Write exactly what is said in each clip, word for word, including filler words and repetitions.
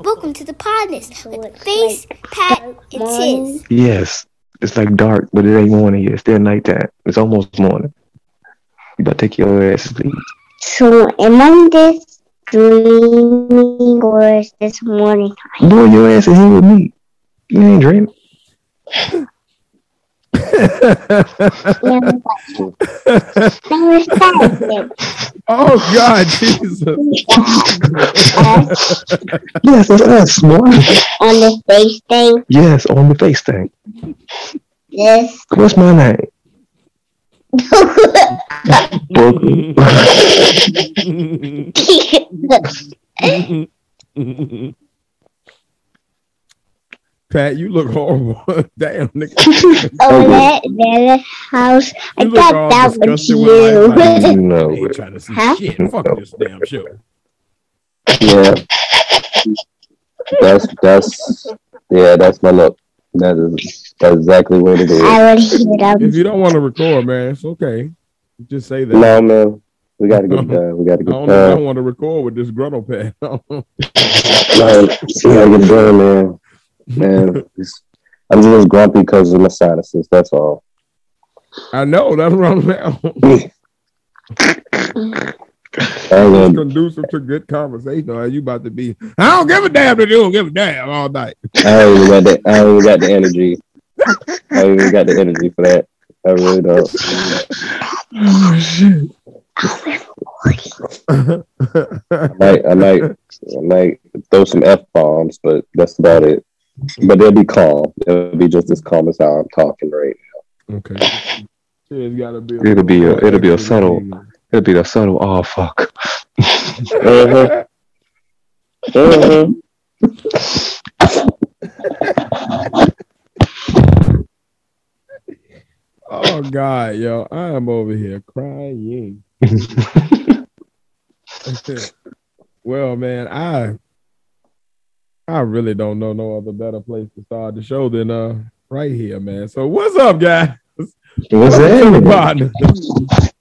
Welcome to the Podnas with Face, like Pat, and Tiz. Yes, it's like dark, but it ain't morning yet. It's still nighttime. It's almost morning. You better take your ass to sleep. So, am I this dreaming or is this morning? Boy, your ass is here with me. You ain't dreaming. Oh God, Jesus! Yes, that's us. Boy. On the face thing. Yes, on the face thing. Yes. What's my name? Brooklyn. Pat, you look horrible. Damn, nigga. Oh, that, that house. I you thought that was you. Like, you know, I ain't trying to see huh? shit. No. Fuck this damn show. Yeah. That's, that's, yeah, that's my look. That is that's exactly what it is. I would hear that. If you don't want to record, man, it's okay. Just say that. No, man. We got to get done. We got to get done. I don't want to record with this grotto, Pat. No. See how you doing, man. Man, I'm just grumpy because of my sinuses. That's all. I know that's wrong now. It's conducive to good conversation. Are you about to be? I don't give a damn. That you don't give a damn all night. I don't even got the. I don't even got the energy. I don't even got the energy for that. I really don't. Oh shit. I might, I might, I might throw some F bombs, but that's about it. But they'll be calm. They'll be just as calm as how I'm talking right now. Okay. It's gotta be. It'll be. A, it'll be a subtle. It'll be a subtle. Oh fuck. Uh-huh. Uh-huh. Oh God, yo! I am over here crying. Well, man, I. I really don't know no other better place to start the show than uh right here, man. So what's up, guys? What's, what's up,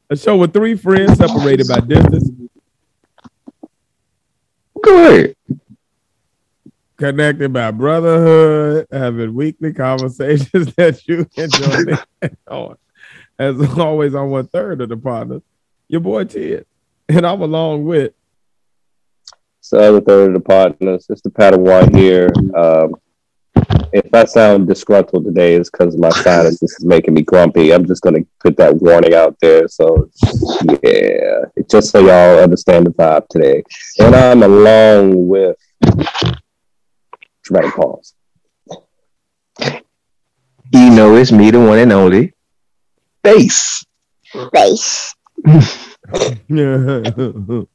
a show with three friends separated by distance. Good. Connected by brotherhood, having weekly conversations that you can join on. As always, I'm one third of the partners, your boy Ted, and I'm along with. It's the other third of the partners. It's the Padawan here. Um, if I sound disgruntled today, it's because my sinus is making me grumpy. I'm just going to put that warning out there. So, yeah. It's just so y'all understand the vibe today. And I'm along with Dramatic Pause. You know it's me, the one and only. Face. Face. Dude,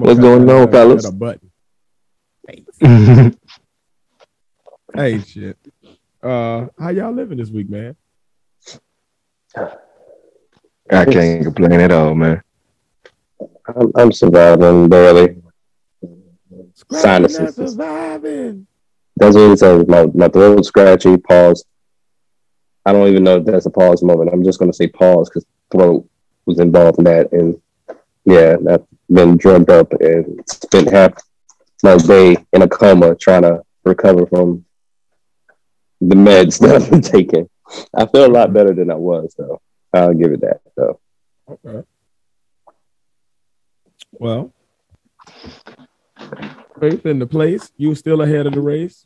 what's going on, fellas? Hey, shit. Uh, how y'all living this week, man? I can't complain at all, man. I'm, I'm surviving, barely. Sinuses. Surviving. That's what it says. My, my throat's scratchy. Pause. I don't even know if that's a pause moment. I'm just going to say pause because throat was involved in that. And yeah, that. Been drugged up and spent half my day in a coma trying to recover from the meds that I've been taking. I feel a lot better than I was, though. I'll give it that, though. Okay. Well, faith in the place. You still ahead of the race?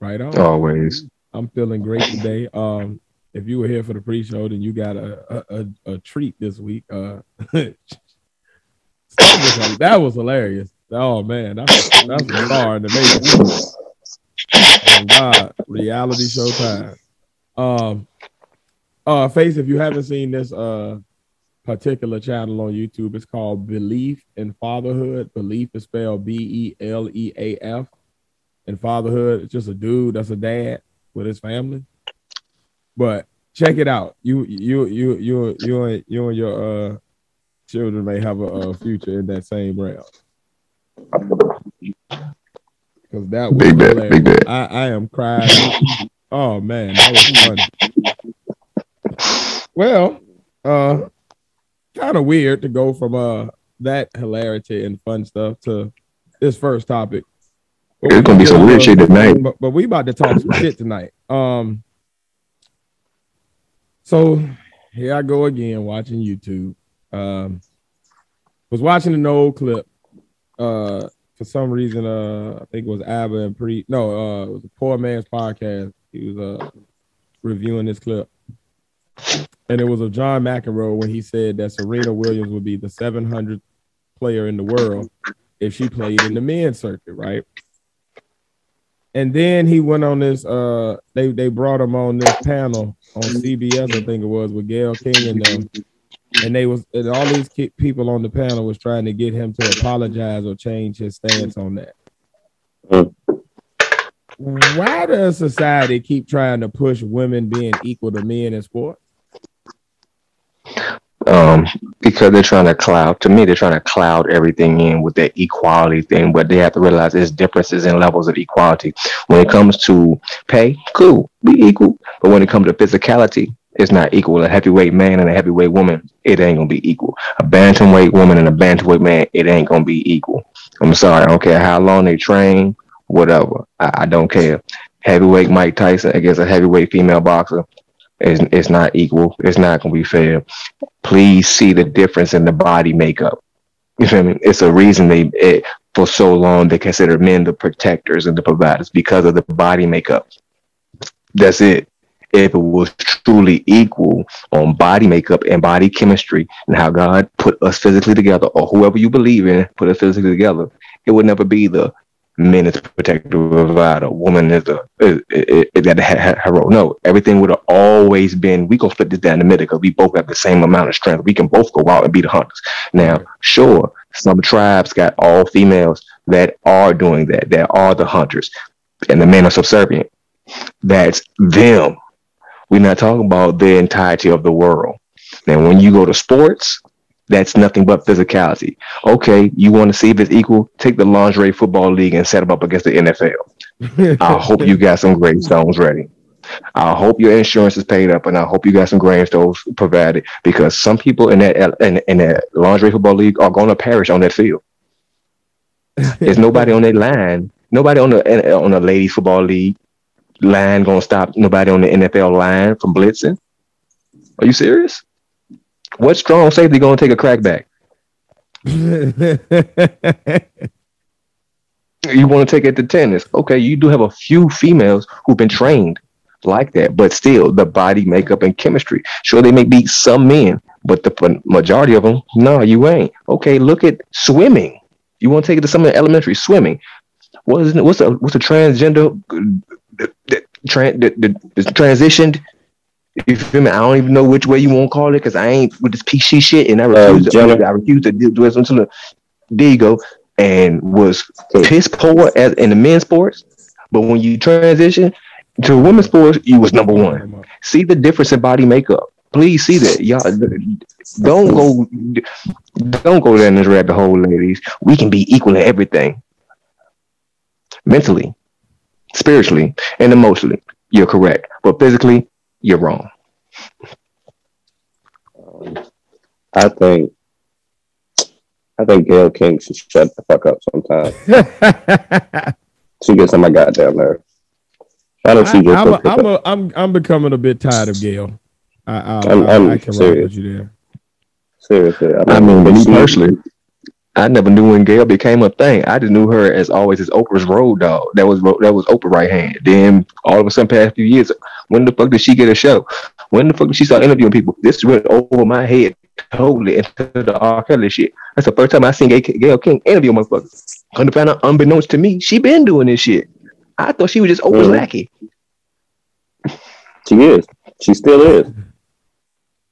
Right on. Always. I'm feeling great today. Um, If you were here for the pre-show, then you got a a, a, a treat this week. Uh, that was hilarious. Oh, man. That's that's a star in the making. God, reality show time. Um, uh, Face, if you haven't seen this uh, particular channel on YouTube, it's called Belief in Fatherhood. Belief is spelled B E L E A F. And Fatherhood, it's just a dude that's a dad with his family. But check it out. You, you, you, you, you, and, you and your uh, children may have a, a future in that same realm. Because that was big bad, big bad. I, I am crying. Oh man, that was funny. Well, uh, kind of weird to go from uh that hilarity and fun stuff to this first topic. But it's gonna be some weird shit tonight. But, but we about to talk some shit tonight. Um, so here I go again watching YouTube. Um, was watching an old clip. Uh, for some reason, uh, I think it was Abba and Pre. No, uh, it was a Poor Man's Podcast. He was uh reviewing this clip. And it was of John McEnroe when he said that Serena Williams would be the seven hundredth player in the world if she played in the men's circuit, right? And then he went on this, uh, they, they brought him on this panel on C B S, I think it was, with Gayle King and them. And they was, and all these people on the panel was trying to get him to apologize or change his stance on that. Why does society keep trying to push women being equal to men in sports? Um, because they're trying to cloud, to me, they're trying to cloud everything in with that equality thing, but they have to realize there's differences in levels of equality. When it comes to pay, cool, we equal, but when it comes to physicality, it's not equal. A heavyweight man and a heavyweight woman, it ain't gonna be equal. A bantamweight woman and a bantamweight man, it ain't gonna be equal. I'm sorry, I don't care how long they train, whatever, I, I don't care. Heavyweight Mike Tyson against a heavyweight female boxer, It's, it's not equal. It's not going to be fair. Please see the difference in the body makeup. You feel me? It's a reason they, it, for so long, they consider men the protectors and the providers because of the body makeup. That's it. If it was truly equal on body makeup and body chemistry and how God put us physically together, or whoever you believe in put us physically together, it would never be the men is protective, provider. Woman is a is, is, is that hero. No, everything would have always been. We gonna split this down the middle because we both have the same amount of strength. We can both go out and be the hunters. Now, sure, some tribes got all females that are doing that. That are the hunters, and the men are subservient. That's them. We're not talking about the entirety of the world. Now, when you go to sports, that's nothing but physicality. Okay, you want to see if it's equal? Take the lingerie football league and set them up against the N F L. I hope you got some gravestones ready. I hope your insurance is paid up, and I hope you got some gravestones provided, because some people in that in, in that lingerie football league are going to perish on that field. There's nobody on that line. Nobody on the on the ladies football league line going to stop nobody on the N F L line from blitzing. Are you serious? What strong safety going to take a crack back? You want to take it to tennis. Okay, you do have a few females who've been trained like that, but still, the body makeup and chemistry. Sure, they may beat some men, but the majority of them, no, you ain't. Okay, look at swimming. You want to take it to some of the elementary swimming. What is, what's a, what's a transgender uh, tran, the, the, the transitioned? You feel me? I don't even know which way you want to call it, because I ain't with this P C shit, and I refuse, uh, to, I refuse to do it until there you go. And was piss poor as in the men's sports, but when you transition to women's sports, you was number one. See the difference in body makeup. Please see that, y'all. Don't go, don't go down this rabbit hole, ladies. We can be equal in everything, mentally, spiritually, and emotionally. You're correct, but physically, you're wrong. Um, I think I think Gayle King should shut the fuck up sometimes. She gets on my goddamn nerves. I don't see I'm, a, I'm, a, I'm I'm becoming a bit tired of Gayle. I, I, I'm, I, I'm I can rock with you there. Seriously, I'm I mean, me personally, I never knew when Gayle became a thing. I just knew her as always as Oprah's road dog. That was that was Oprah right hand. Then all of a sudden, past few years, when the fuck did she get a show? When the fuck did she start interviewing people? This went over my head totally into the R Kelly shit. That's the first time I seen Gayle King interview motherfuckers. Couldn't find out, unbeknownst to me, she been doing this shit. I thought she was just Oprah's lackey. She is. She still is.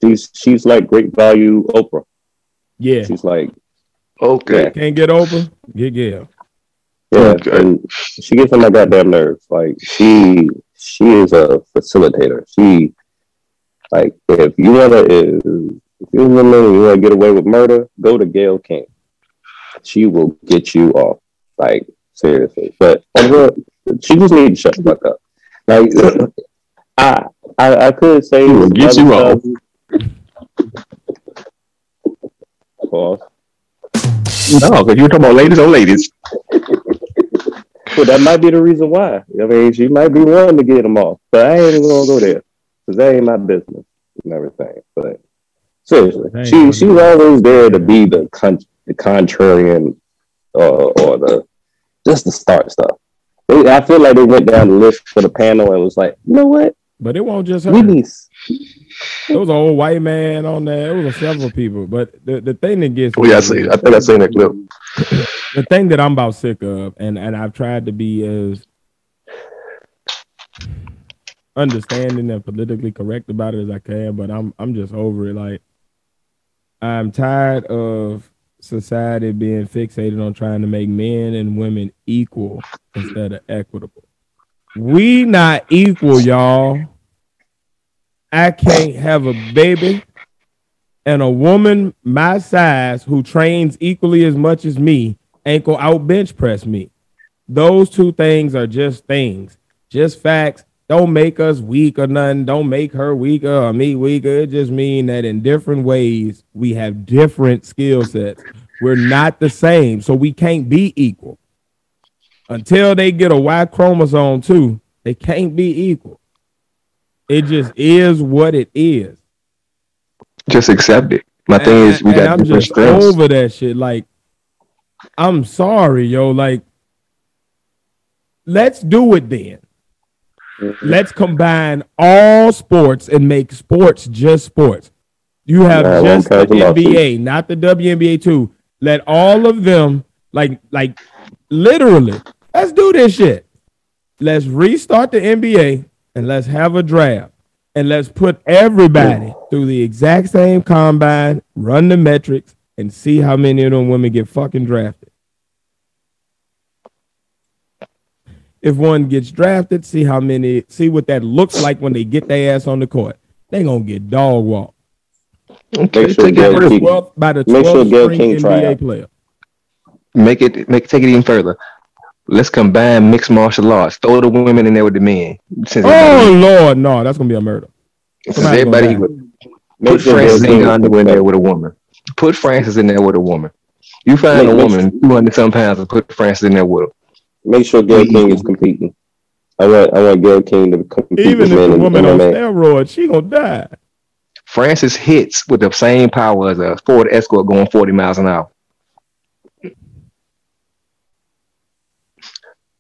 She's she's like great value Oprah. Yeah, she's like. Okay. Can't get over. Get Gayle. Yeah. Okay. And she gets on my goddamn nerves. Like she she is a facilitator. She like if you wanna if, if you wanna you wanna get away with murder, go to Gayle King. She will get you off. Like, seriously. But her, she just needs to shut the fuck up. Like I I I could say she will get you off. Pause. No, because you were talking about ladies on ladies. Well, that might be the reason why. I mean, she might be wanting to get them off, but I ain't even gonna go there because that ain't my business and everything. But seriously, Dang. she she's always there to be the con- the contrarian uh, or the just the start stuff. They, I feel like they went down the list for the panel and was like, you know what? But it won't just her. Release. It was an old white man on there. It was several people. But the, the thing that gets... Oh, yeah, I see. I think I seen that clip. The thing that I'm about sick of, and, and I've tried to be as understanding and politically correct about it as I can, but I'm I'm just over it. Like, I'm tired of society being fixated on trying to make men and women equal instead of equitable. We not equal, y'all. I can't have a baby and a woman my size who trains equally as much as me ain't gonna out bench press me. Those two things are just things, just facts. Don't make us weak or nothing. Don't make her weaker or me weaker. It just means that in different ways we have different skill sets. We're not the same, so we can't be equal. Until they get a Y chromosome too, they can't be equal. It just is what it is. Just accept it. My and, thing is, we got I'm different just strengths. Over that shit. Like, I'm sorry, yo. Like, let's do it then. Let's combine all sports and make sports just sports. You have nah, just the N B A, not the W N B A too. Let all of them, like, like. Literally, let's do this shit. Let's restart the N B A and let's have a draft and let's put everybody through the exact same combine, run the metrics, and see how many of them women get fucking drafted. If one gets drafted, see how many, see what that looks like when they get their ass on the court. They gonna get dog walked. Okay, sure by, the twelfth, by the twelfth sure string King N B A trial. Player. Make it, make take it even further. Let's combine mixed martial arts. Throw the women in there with the men. Since oh Lord, no, that's gonna be a murder. Since everybody would put Francis in there with a woman. Put Francis in there with a woman. You find make, a woman two hundred some pounds and put Francis in there with her. Make sure Gayle King is competing. I want, I want Gayle King to compete. Even if the woman on steroids, she gonna die. Francis hits with the same power as a Ford Escort going forty miles an hour.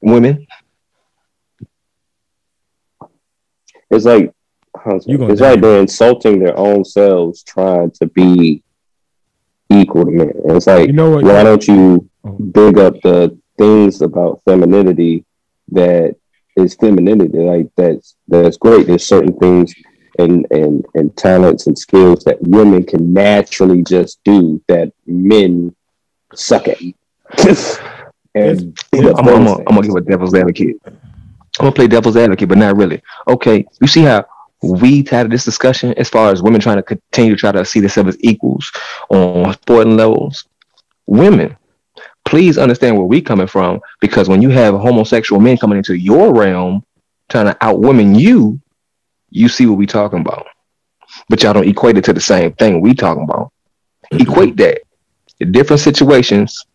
Women, it's like it's like they're insulting their own selves trying to be equal to men. It's like, you know what, why don't you dig up the things about femininity that is femininity? Like that's that's great. There's certain things and and and talents and skills that women can naturally just do that men suck at. And it's, I'm gonna give a devil's advocate. I'm gonna play devil's advocate, but not really. Okay, you see how we had this discussion as far as women trying to continue to try to see themselves as equals on sporting levels. Women, please understand where we're coming from, because when you have homosexual men coming into your realm trying to outwomen you, you see what we're talking about. But y'all don't equate it to the same thing we talking about. Equate that. The different situations.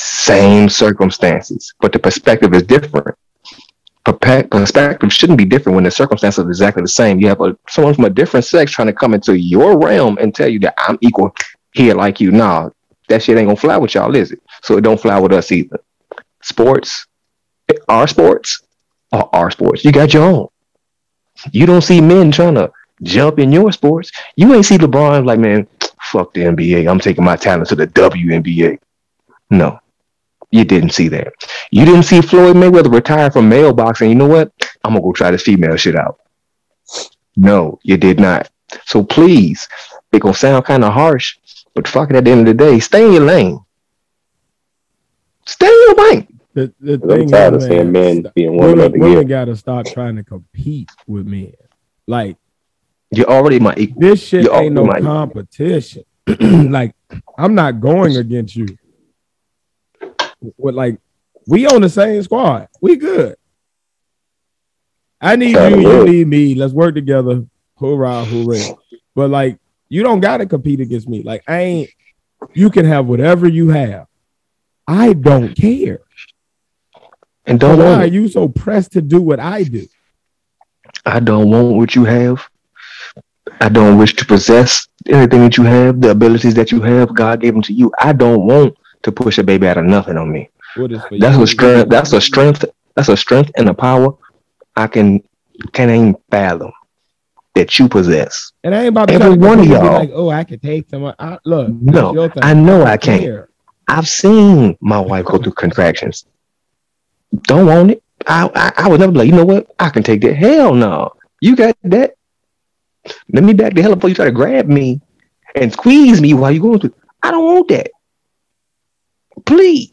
Same circumstances, but the perspective is different. Perspective shouldn't be different when the circumstances are exactly the same. You have a, someone from a different sex trying to come into your realm and tell you that I'm equal here like you. Nah, that shit ain't gonna fly with y'all, is it? So it don't fly with us either. Sports, our sports, are our sports. You got your own. You don't see men trying to jump in your sports. You ain't see LeBron like, man, fuck the N B A. I'm taking my talent to the W N B A. No. You didn't see that. You didn't see Floyd Mayweather retire from mailboxing. You know what? I'm going to go try this female shit out. No, you did not. So please, it's going to sound kind of harsh, but fuck it, at the end of the day, stay in your lane. Stay in your lane. The, the thing I'm tired is, of saying men st- being one women, women got to stop trying to compete with men. Like, you're already my equal. This shit you're ain't no competition. Like, I'm not going against you. With like, we on the same squad. We good. I need you, you need me. Let's work together. Hoorah, hooray. But like, you don't gotta compete against me. Like, I ain't. You can have whatever you have. I don't care. And don't so why want are it. You so pressed to do what I do? I don't want what you have. I don't wish to possess anything that you have. The abilities that you have, God gave them to you. I don't want to push a baby out of nothing on me. What is for that's you? A strength. That's a strength. That's a strength and a power I can can't even fathom that you possess. And I ain't about to every one of y'all. Like, oh, I can take someone. I, look, no, I know I can't. Here. I've seen my wife go through contractions. Don't want it. I, I I would never be like, you know what? I can take that. Hell no. You got that. Let me back the hell up before you try to grab me and squeeze me while you're going through. I don't want that. Please.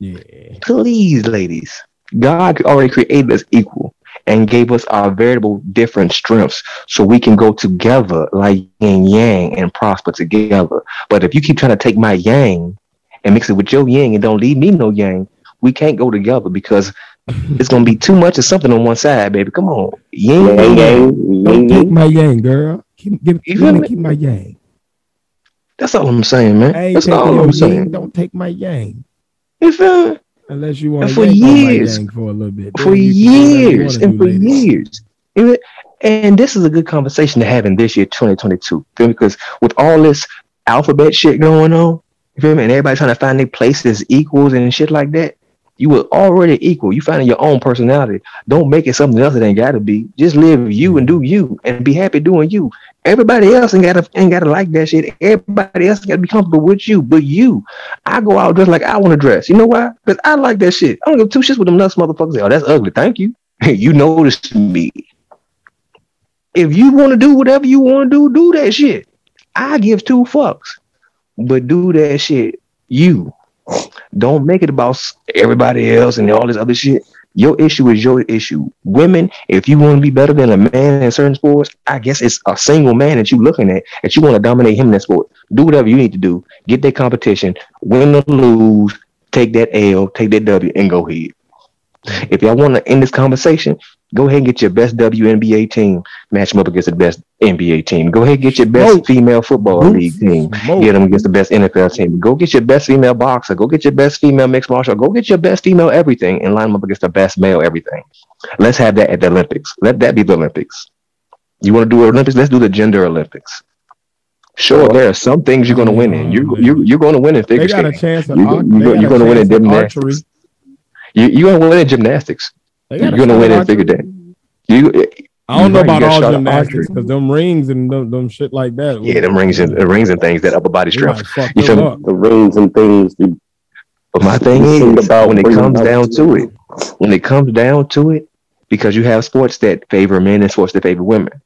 Yeah. Please, ladies. God already created us equal and gave us our veritable different strengths so we can go together like yin yang and prosper together. But if you keep trying to take my yang and mix it with your yin and don't leave me no yang, we can't go together because it's gonna be too much of something on one side, baby. Come on, yang, yang, yang. Don't take my yang, girl. Keep, give, you feel me? Keep my yang. That's all I'm saying, man. I ain't That's all I'm yang. saying. Don't take my yang. You feel me? Unless you want for years, yang for a little bit, for years and for years. And this is a good conversation to have in this year, twenty twenty-two. Feel me? Because with all this alphabet shit going on, you feel me? And everybody trying to find their place as equals and shit like that. You were already equal. You finding your own personality. Don't make it something else that ain't got to be. Just live you and do you and be happy doing you. Everybody else ain't got to ain't got to like that shit. Everybody else got to be comfortable with you. But you, I go out dressed like I want to dress. You know why? Because I like that shit. I don't give two shits with them nuts motherfuckers. Oh, that's ugly. Thank you. You noticed me. If you want to do whatever you want to do, do that shit. I give two fucks. But do that shit. You. Don't make it about everybody else and all this other shit. Your issue is your issue. Women, if you want to be better than a man in certain sports, I guess it's a single man that you're looking at and you want to dominate him in that sport. Do whatever you need to do. Get that competition. Win or lose. Take that L. Take that W and go ahead. If y'all want to end this conversation, go ahead and get your best W N B A team. Match them up against the best N B A team. Go ahead and get your best Mope. female football Mope. league team. Mope. Get them against the best N F L team. Go get your best female boxer. Go get your best female mixed martial. Go get your best female everything and line them up against the best male everything. Let's have that at the Olympics. Let that be the Olympics. You want to do Olympics? Let's do the gender Olympics. Sure, there are some things you're going to win in. You're, you're, you're going to win in figure skating. They got a chance at you're, arc- you're, you're going to win in gymnastics. You, you're going to win in gymnastics. You're going to win in figure that. You, I don't you know about all gymnastics because them rings and them, them shit like that. Yeah, them rings and the rings and things that upper body strength. You know, the rings and things. Dude. But my thing is about when it comes down to it, when it comes down to it, because you have sports that favor men and sports that favor women.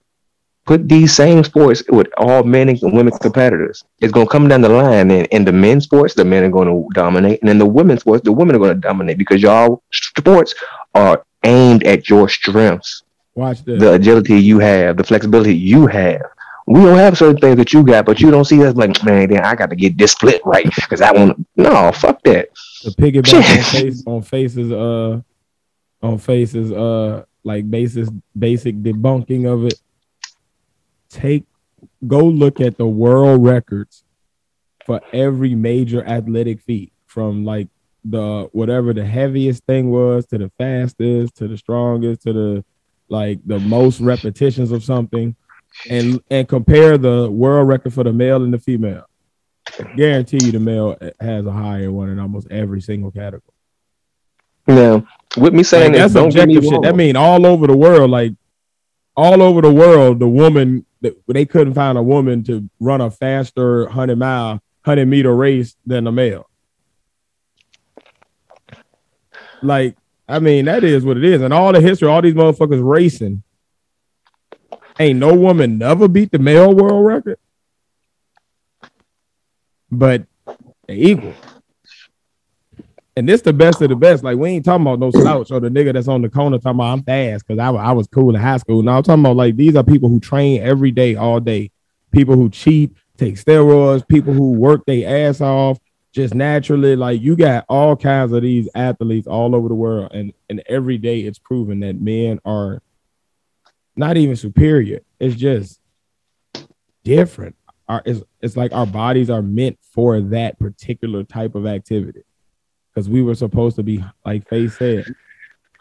Put these same sports with all men and women competitors. It's going to come down the line. And in the men's sports, the men are going to dominate. And in the women's sports, the women are going to dominate because y'all sports are aimed at your strengths. Watch this. The agility you have, the flexibility you have. We don't have certain things that you got, but you don't see us like, man, then I got to get this split right because I want to. No, fuck that. The piggyback on, face, on faces, uh, on faces, uh, like basis, basic debunking of it. Take go look at the world records for every major athletic feat from like the whatever the heaviest thing was to the fastest to the strongest to the like the most repetitions of something and and compare the world record for the male and the female. Guarantee you the male has a higher one in almost every single category. Now, with me saying like, that's objective shit. That means all over the world, like all over the world, the woman. They couldn't find a woman to run a faster one hundred mile, one hundred meter race than a male. Like, I mean, that is what it is. And all the history, all these motherfuckers racing. Ain't no woman never beat the male world record. But they equal. And this the best of the best. Like, we ain't talking about no slouch or the nigga that's on the corner talking about I'm fast because I, I was cool in high school. Now I'm talking about, like, these are people who train every day, all day. People who cheat, take steroids, people who work their ass off just naturally. Like, you got all kinds of these athletes all over the world. And, and every day it's proven that men are not even superior. It's just different. our it's, it's like our bodies are meant for that particular type of activity, because we were supposed to be, like Faye said,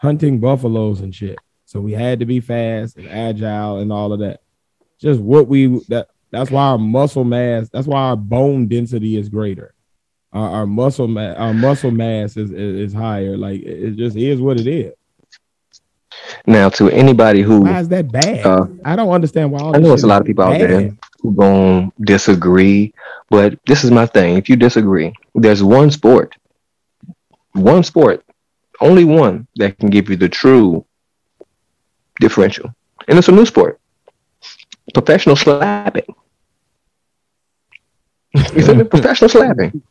hunting buffaloes and shit. So we had to be fast and agile and all of that. Just what we that that's why our muscle mass, that's why our bone density is greater. Our, our muscle ma- our muscle mass is, is is higher. Like it just is what it is. Now, to anybody who why is that bad? Uh, I don't understand why. All I know it's a lot of people bad. out there who gonna disagree, but this is my thing. If you disagree, there's one sport, one sport, only one that can give you the true differential, and it's a new sport: professional slapping. It's a professional slapping.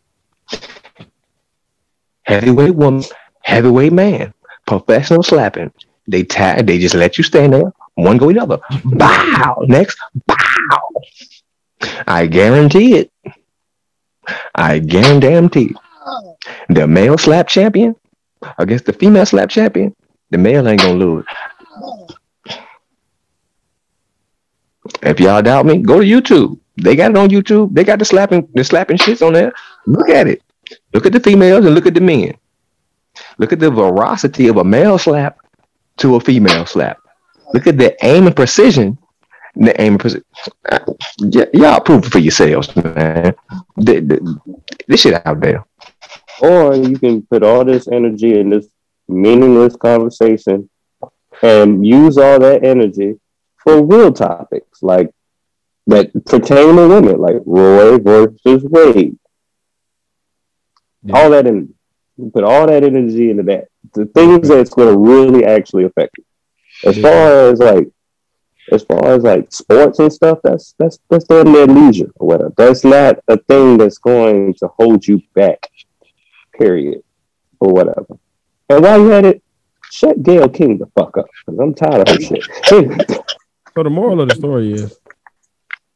Heavyweight woman, heavyweight man, professional slapping. They tie, they just let you stand there. One go the other. Bow. Next. Bow. I guarantee it. I guarantee it. The male slap champion against the female slap champion, the male ain't gonna lose. If y'all doubt me, go to YouTube. They got it on YouTube. They got the slapping, the slapping shits on there. Look at it. Look at the females and look at the men. Look at the veracity of a male slap to a female slap. Look at the aim and precision. The aim and precision. Y- y'all prove it for yourselves, man. The, the, this shit out there. Or you can put all this energy in this meaningless conversation and use all that energy for real topics like that pertain to women, like Roy versus Wade. Yeah. All that energy. You put all that energy into that. The things that's going to really actually affect you. As yeah. far as like, as far as like sports and stuff, that's that's that's their leisure or whatever. That's not a thing that's going to hold you back. Period, or whatever. And while you're at it, shut Gayle King the fuck up, because I'm tired of her shit. So the moral of the story is,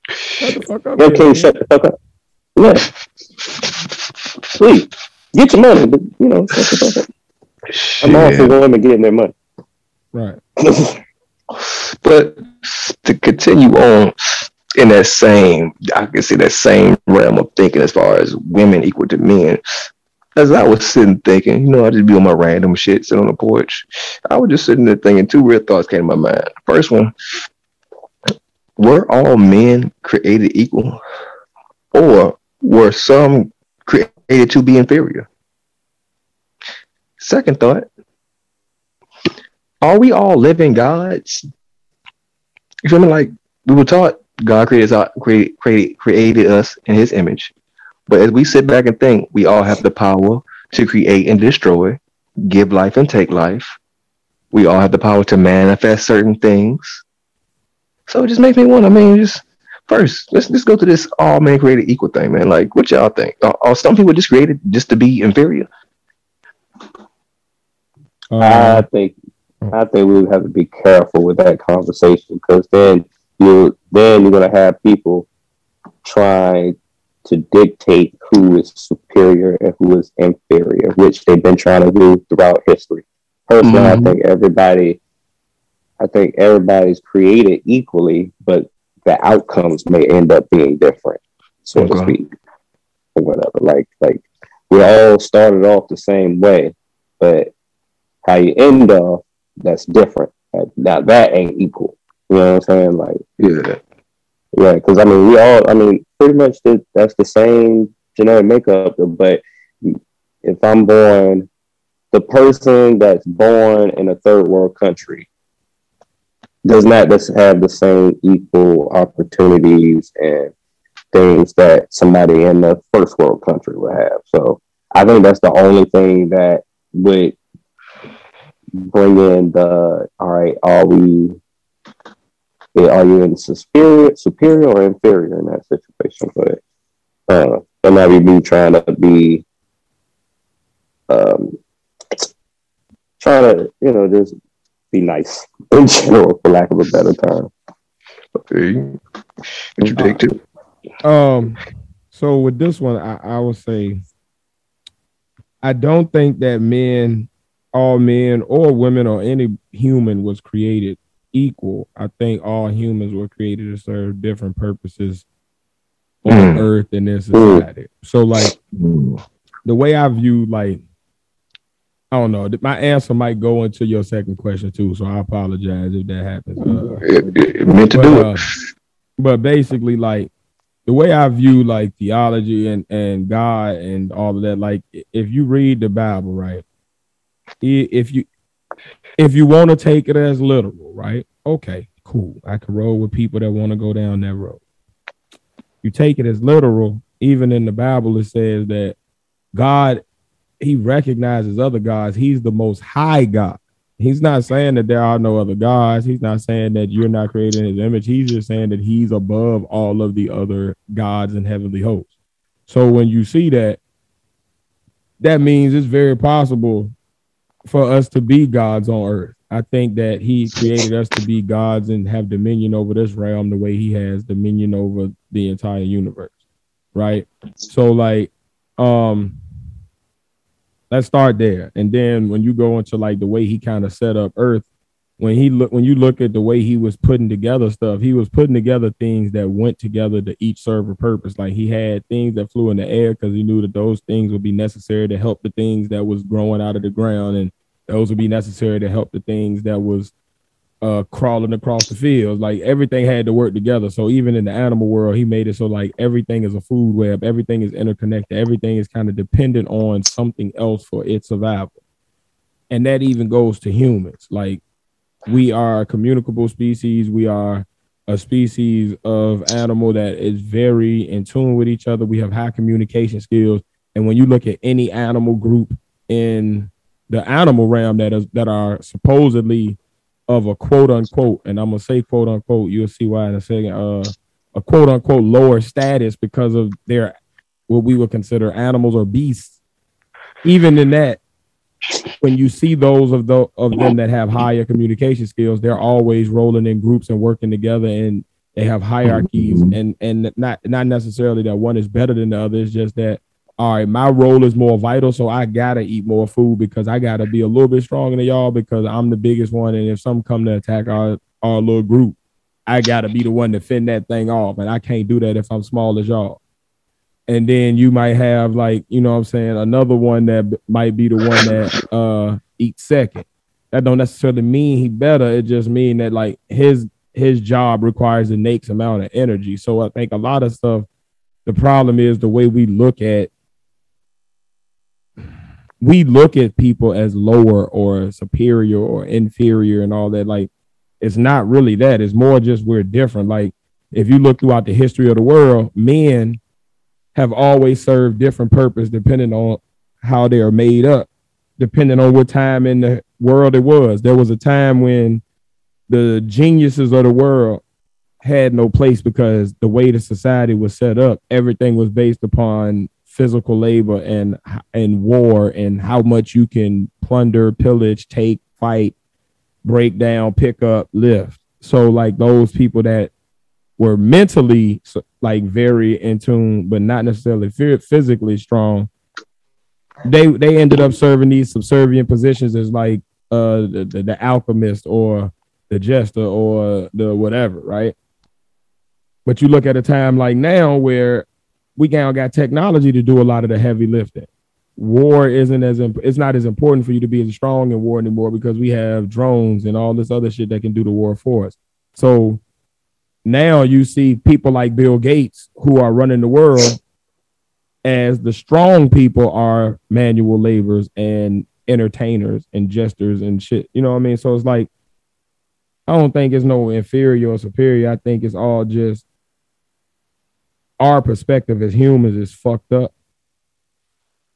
shut the fuck up. Gayle King, shut the fuck up. Yeah, sweet. Get your money, but you know, shut the fuck up. Shit. I'm all for women getting their money. Right. But to continue on in that same, I can see that same realm of thinking as far as women equal to men. As I was sitting thinking, you know, I'd just be on my random shit, sitting on the porch. I was just sitting there thinking, two real thoughts came to my mind. First one, were all men created equal? Or were some created to be inferior? Second thought, are we all living gods? You feel me? Like, we were taught God created us, created, created us in his image. But as we sit back and think, we all have the power to create and destroy, give life and take life. We all have the power to manifest certain things. So it just makes me wonder. I mean, just first, let's just go to this all men created equal thing, man. Like, what y'all think? Are, are some people just created just to be inferior? Um, I think I think we have to be careful with that conversation, because then you then you're gonna have people try to dictate who is superior and who is inferior, which they've been trying to do throughout history. Personally, mm-hmm. I think everybody, I think everybody's created equally, but the outcomes may end up being different, so okay. to speak, or whatever. Like, like we all started off the same way, but how you end up, that's different. Like, now that ain't equal. You know what I'm saying? Like, yeah. Yeah, because I mean, we all, I mean, pretty much the, that's the same genetic makeup. But if I'm born, the person that's born in a third world country does not just have the same equal opportunities and things that somebody in the first world country would have. So I think that's the only thing that would bring in the, all right, are we... Are you in superior, superior or inferior in that situation? But uh, and now we be trying to be, um, trying to you know just be nice in general, for lack of a better term. Okay, what you take to? Um, so with this one, I, I would say I don't think that men, all men or women or any human was created equal. I think all humans were created to serve different purposes on mm. Earth and in society. Mm. So, like, mm. the way I view, like, I don't know. My answer might go into your second question, too, so I apologize if that happens. Uh, it, it, it meant to but, do uh, it. But basically, like, the way I view, like, theology and, and God and all of that, like, if you read the Bible, right, if you if you want to take it as literal, right, okay, cool. I can roll with people that want to go down that road. You take it as literal, even in the Bible, it says that God, he recognizes other gods. He's the most high God. He's not saying that there are no other gods. He's not saying that you're not created in his image. He's just saying that he's above all of the other gods and heavenly hosts. So when you see that, that means it's very possible for us to be gods on earth. I think that he created us to be gods and have dominion over this realm the way he has dominion over the entire universe. Right? So like, um, let's start there. And then when you go into like the way he kind of set up Earth, when he look, when you look at the way he was putting together stuff, he was putting together things that went together to each serve a purpose. Like he had things that flew in the air because he knew that those things would be necessary to help the things that was growing out of the ground. And those would be necessary to help the things that was uh, crawling across the fields. Like everything had to work together. So even in the animal world, he made it so like everything is a food web. Everything is interconnected. Everything is kind of dependent on something else for its survival. And that even goes to humans. Like we are a communicable species. We are a species of animal that is very in tune with each other. We have high communication skills. And when you look at any animal group in the animal realm that is that are supposedly of a quote unquote, and I'm gonna say quote unquote, you'll see why in a second, uh, a quote unquote lower status because of their what we would consider animals or beasts. Even in that, when you see those of the of them that have higher communication skills, they're always rolling in groups and working together, and they have hierarchies, and and not not necessarily that one is better than the other. It's just that, all right, my role is more vital, so I gotta eat more food because I gotta be a little bit stronger than y'all because I'm the biggest one, and if some come to attack our, our little group, I gotta be the one to fend that thing off, and I can't do that if I'm small as y'all. And then you might have, like, you know what I'm saying, another one that b- might be the one that uh, eats second. That don't necessarily mean he better. It just mean that, like, his his job requires an innate amount of energy. So I think a lot of stuff, the problem is the way we look at we look at people as lower or superior or inferior and all that. Like, it's not really that. It's more just we're different. Like, if you look throughout the history of the world, men have always served different purpose depending on how they are made up, depending on what time in the world it was. There was a time when the geniuses of the world had no place because the way the society was set up, everything was based upon physical labor and and war and how much you can plunder, pillage, take, fight, break down, pick up, lift. So like those people that were mentally like very in tune, but not necessarily physically strong, they they ended up serving these subservient positions as like uh the, the, the alchemist or the jester or the whatever, right? But you look at a time like now where we now got technology to do a lot of the heavy lifting. War isn't as imp- it's not as important for you to be as strong in war anymore because we have drones and all this other shit that can do the war for us. So now you see people like Bill Gates who are running the world as the strong people are manual laborers and entertainers and jesters and shit. You know what I mean? So it's like, I don't think it's no inferior or superior. I think it's all just our perspective as humans is fucked up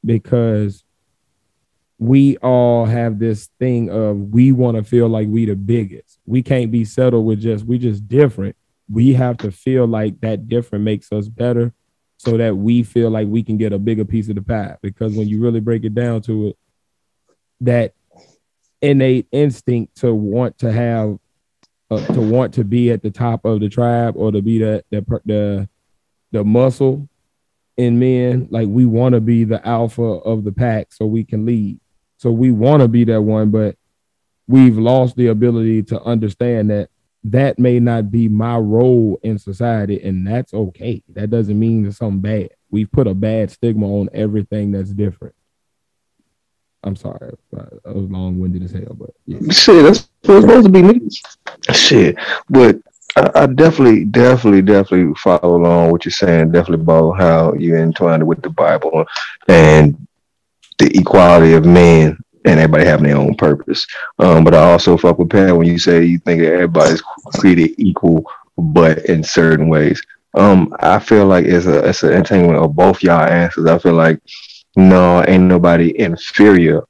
because we all have this thing of we want to feel like we the biggest. We can't be settled with just, we just different. We have to feel like that different makes us better so that we feel like we can get a bigger piece of the pie. Because when you really break it down to it, that innate instinct to want to have, uh, to want to be at the top of the tribe or to be that, that per- the, the muscle in men, like we want to be the alpha of the pack so we can lead. So we want to be that one, but we've lost the ability to understand that that may not be my role in society, and that's okay. That doesn't mean it's something bad. We've put a bad stigma on everything that's different. I'm sorry, I was long-winded as hell, but yeah. Shit, that's supposed to be me. Shit, but I, I definitely, definitely, definitely follow along what you're saying. Definitely about how you're entwined with the Bible and the equality of men and everybody having their own purpose. Um, but I also fuck with Pat when you say you think that everybody's created equal, but in certain ways. Um, I feel like it's a it's an entanglement of both y'all answers. I feel like no, ain't nobody inferior,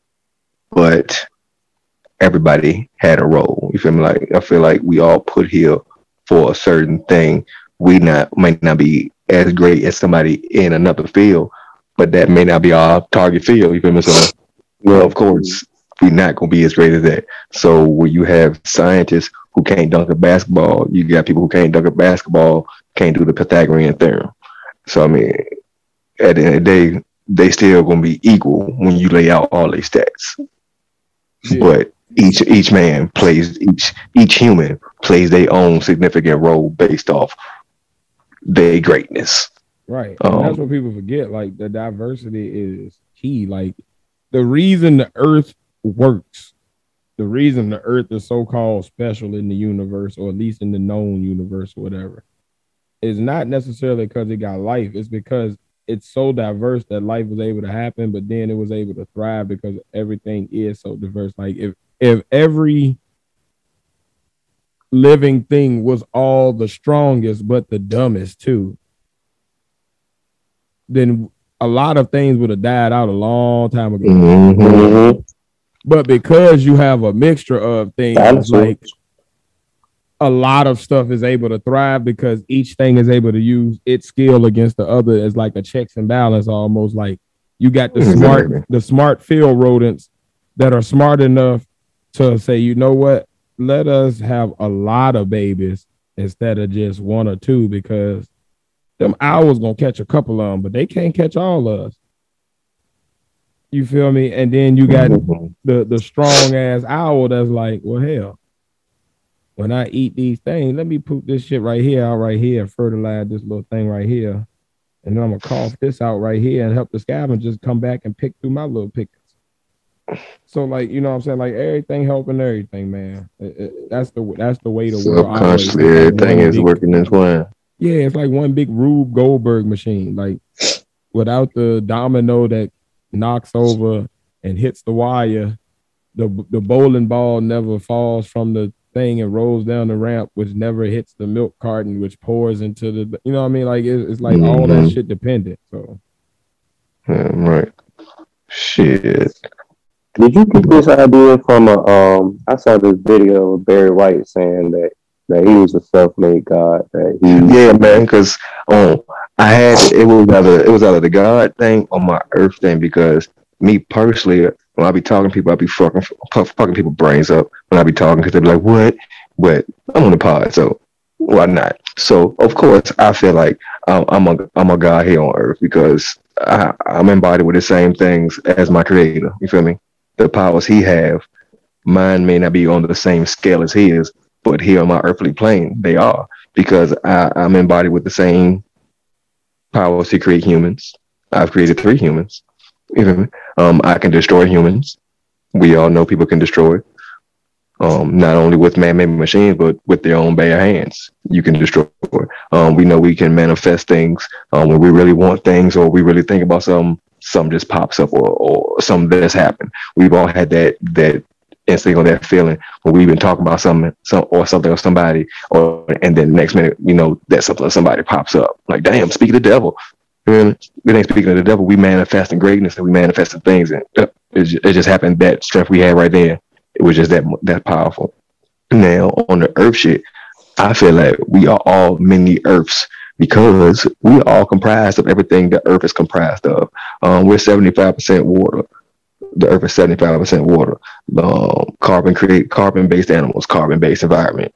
but everybody had a role. You feel me? Like I feel like we all put here for a certain thing. We not might not be as great as somebody in another field, but that may not be our target field. You feel me? So, well, of course, we're not going to be as great as that. So when you have scientists who can't dunk a basketball, you got people who can't dunk a basketball, can't do the Pythagorean theorem. So, I mean, at the end of the day, they still going to be equal when you lay out all their stats. Yeah. But each each man plays, each each human plays their own significant role based off their greatness. Right. And um, that's what people forget. Like, the diversity is key. Like, the reason the earth works, the reason the earth is so-called special in the universe, or at least in the known universe or whatever, is not necessarily because it got life. It's because it's so diverse that life was able to happen, but then it was able to thrive because everything is so diverse. Like if, if every living thing was all the strongest, but the dumbest too, then a lot of things would have died out a long time ago. Mm-hmm. But because you have a mixture of things, absolutely, like a lot of stuff is able to thrive because each thing is able to use its skill against the other as like a checks and balance almost. Like you got the smart, the smart field rodents that are smart enough to say, you know what, let us have a lot of babies instead of just one or two, because them owls gonna catch a couple of them, but they can't catch all of us. You feel me? And then you got the, the strong ass owl that's like, well, hell, when I eat these things, let me poop this shit right here out right here, fertilize this little thing right here, and then I'm gonna cough this out right here and help the scavengers come back and pick through my little pickets. So, like, you know what I'm saying? Like, everything helping everything, man. It, it, that's the that's the way the world operates. Subconsciously, everything is working this way. Yeah, it's like one big Rube Goldberg machine. Like, without the domino that knocks over and hits the wire, the the bowling ball never falls from the thing and rolls down the ramp, which never hits the milk carton, which pours into the, you know what I mean? Like, it, it's like mm-hmm. all that shit dependent, so. Yeah, right. Shit. Did you get this idea from a, um, I saw this video of Barry White saying that that he was a self-made god. That he yeah, man, because um, I had it was either it was either the God thing or my Earth thing. Because me personally, when I be talking to people, I be fucking fucking people brains up when I be talking, because they be like, "What?" But I'm on the pod, so why not? So of course, I feel like um, I'm a I'm a god here on Earth, because I, I'm embodied with the same things as my Creator. You feel me? The powers he have, mine may not be on the same scale as his, but here on my earthly plane, they are, because I, I'm embodied with the same powers to create humans. I've created three humans. Um, I can destroy humans. We all know people can destroy, um, not only with man-made machines, but with their own bare hands. You can destroy. Um, we know we can manifest things um, when we really want things, or we really think about something. Something just pops up, or, or something that's happened. We've all had that that. instinct on that feeling when we've been talking about something, some or something or somebody, or and then the next minute, you know, that something or somebody pops up. Like, damn, speaking of the devil, man, it ain't speaking of the devil. We manifesting greatness, and we manifesting things, and it just, it just happened. That strength we had right there, it was just that that powerful. Now on the Earth shit, I feel like we are all many Earths, because we are all comprised of everything the Earth is comprised of. Um, we're seventy-five percent water. The Earth is seventy-five percent water. Um, carbon create carbon-based animals, carbon-based environment.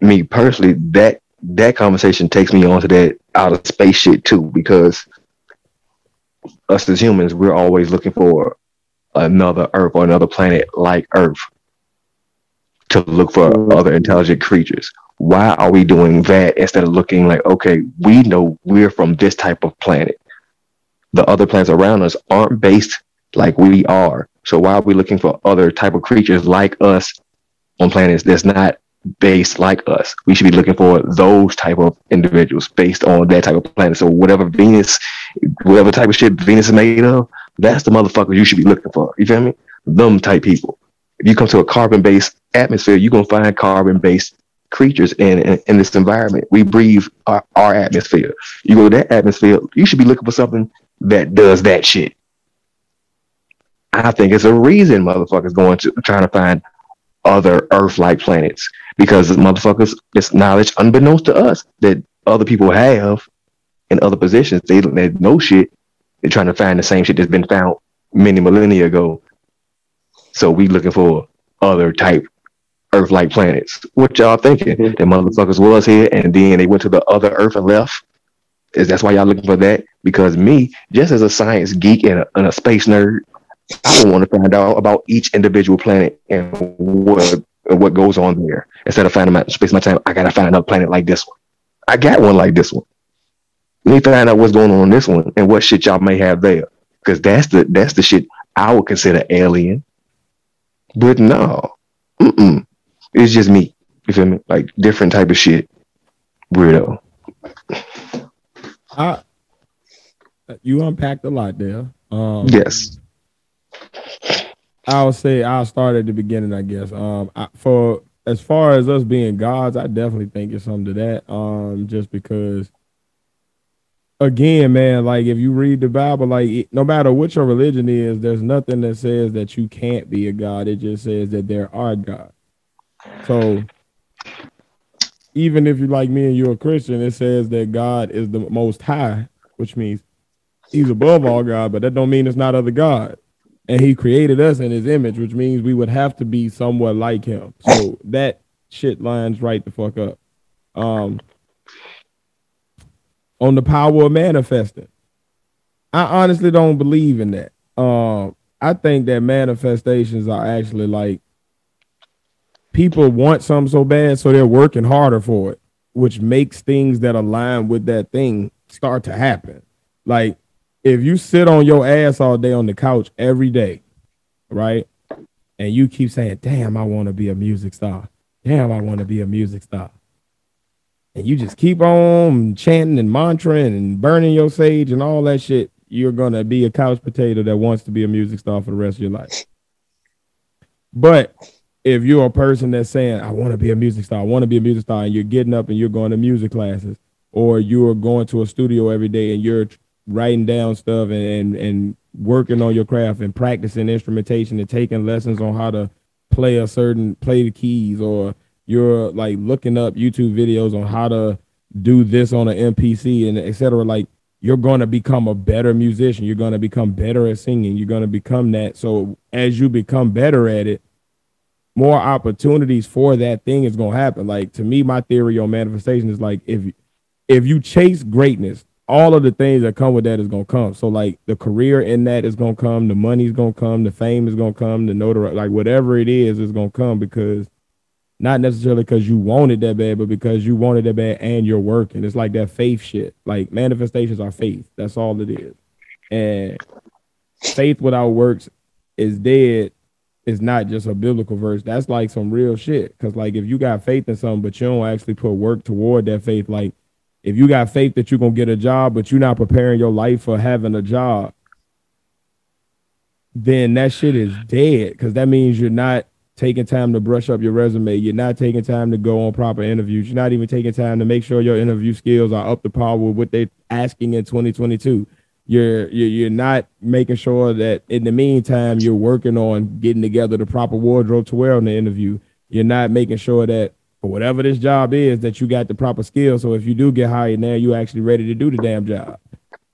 Me personally, that that conversation takes me onto that outer space shit too, because us as humans, we're always looking for another Earth or another planet like Earth. to look for other intelligent creatures. Why are we doing that instead of looking like, okay, we know we're from this type of planet. The other planets around us aren't based like we are. So why are we looking for other type of creatures like us on planets that's not based like us? We should be looking for those type of individuals based on that type of planet. So whatever Venus, whatever type of shit Venus is made of, that's the motherfucker you should be looking for. You feel me? Them type people. If you come to a carbon-based atmosphere, you're going to find carbon-based creatures in, in, in this environment. We breathe our, our atmosphere. You go to that atmosphere, you should be looking for something that does that shit. I think it's a reason motherfuckers going to trying to find other Earth-like planets, because motherfuckers, it's knowledge unbeknownst to us that other people have in other positions. They they know shit. They're trying to find the same shit that's been found many millennia ago. So we looking for other type Earth-like planets. What y'all thinking? Mm-hmm. That motherfuckers was here and then they went to the other Earth and left? Is that's why y'all looking for that? Because me, just as a science geek and a, and a space nerd, I would want to find out about each individual planet and what what goes on there. Instead of finding my space, my time, I gotta find another planet like this one. I got one like this one. Let me find out what's going on on this one and what shit y'all may have there, because that's the that's the shit I would consider alien. But no, mm-mm. It's just me. You feel me? Like different type of shit, weirdo. I, you unpacked a lot there. Um, yes. I'll say I'll start at the beginning, I guess. Um, I, for as far as us being gods, I definitely think it's something to that. Um, just because, again, man, like if you read the Bible, like it, no matter what your religion is, there's nothing that says that you can't be a god. It just says that there are gods. So even if you like me and you're a Christian, it says that God is the most high, which means he's above all God, but that don't mean it's not other God. And he created us in his image, which means we would have to be somewhat like him. So that shit lines right the fuck up. Um, on the power of manifesting, I honestly don't believe in that. Um, I think that manifestations are actually like people want something so bad, so they're working harder for it, which makes things that align with that thing start to happen. Like, if you sit on your ass all day on the couch every day, right? And you keep saying, damn, I want to be a music star. Damn, I want to be a music star. And you just keep on chanting and mantraing and burning your sage and all that shit. You're going to be a couch potato that wants to be a music star for the rest of your life. But if you're a person that's saying, I want to be a music star, I want to be a music star, and you're getting up and you're going to music classes, or you're going to a studio every day and you're writing down stuff and, and and working on your craft and practicing instrumentation and taking lessons on how to play a certain play the keys, or you're like looking up YouTube videos on how to do this on an M P C and et cetera. Like, you're going to become a better musician. You're going to become better at singing. You're going to become that. So as you become better at it, more opportunities for that thing is going to happen. Like, to me, my theory on manifestation is like, if if you chase greatness, all of the things that come with that is going to come. So like the career in that is going to come. The money's going to come. The fame is going to come. The notoriety, like whatever it is, is going to come, because not necessarily because you wanted that bad, but because you wanted that bad and you're working. It's like that faith shit. Like, manifestations are faith. That's all it is. And faith without works is dead. It's not just a biblical verse. That's like some real shit. Cause like if you got faith in something, but you don't actually put work toward that faith, like, if you got faith that you're going to get a job, but you're not preparing your life for having a job, then that shit is dead, because that means you're not taking time to brush up your resume. You're not taking time to go on proper interviews. You're not even taking time to make sure your interview skills are up to par with what they're asking in twenty twenty-two. You're, you're, you're not making sure that in the meantime, you're working on getting together the proper wardrobe to wear on the interview. You're not making sure that for whatever this job is, that you got the proper skills. So if you do get hired now, you actually ready to do the damn job.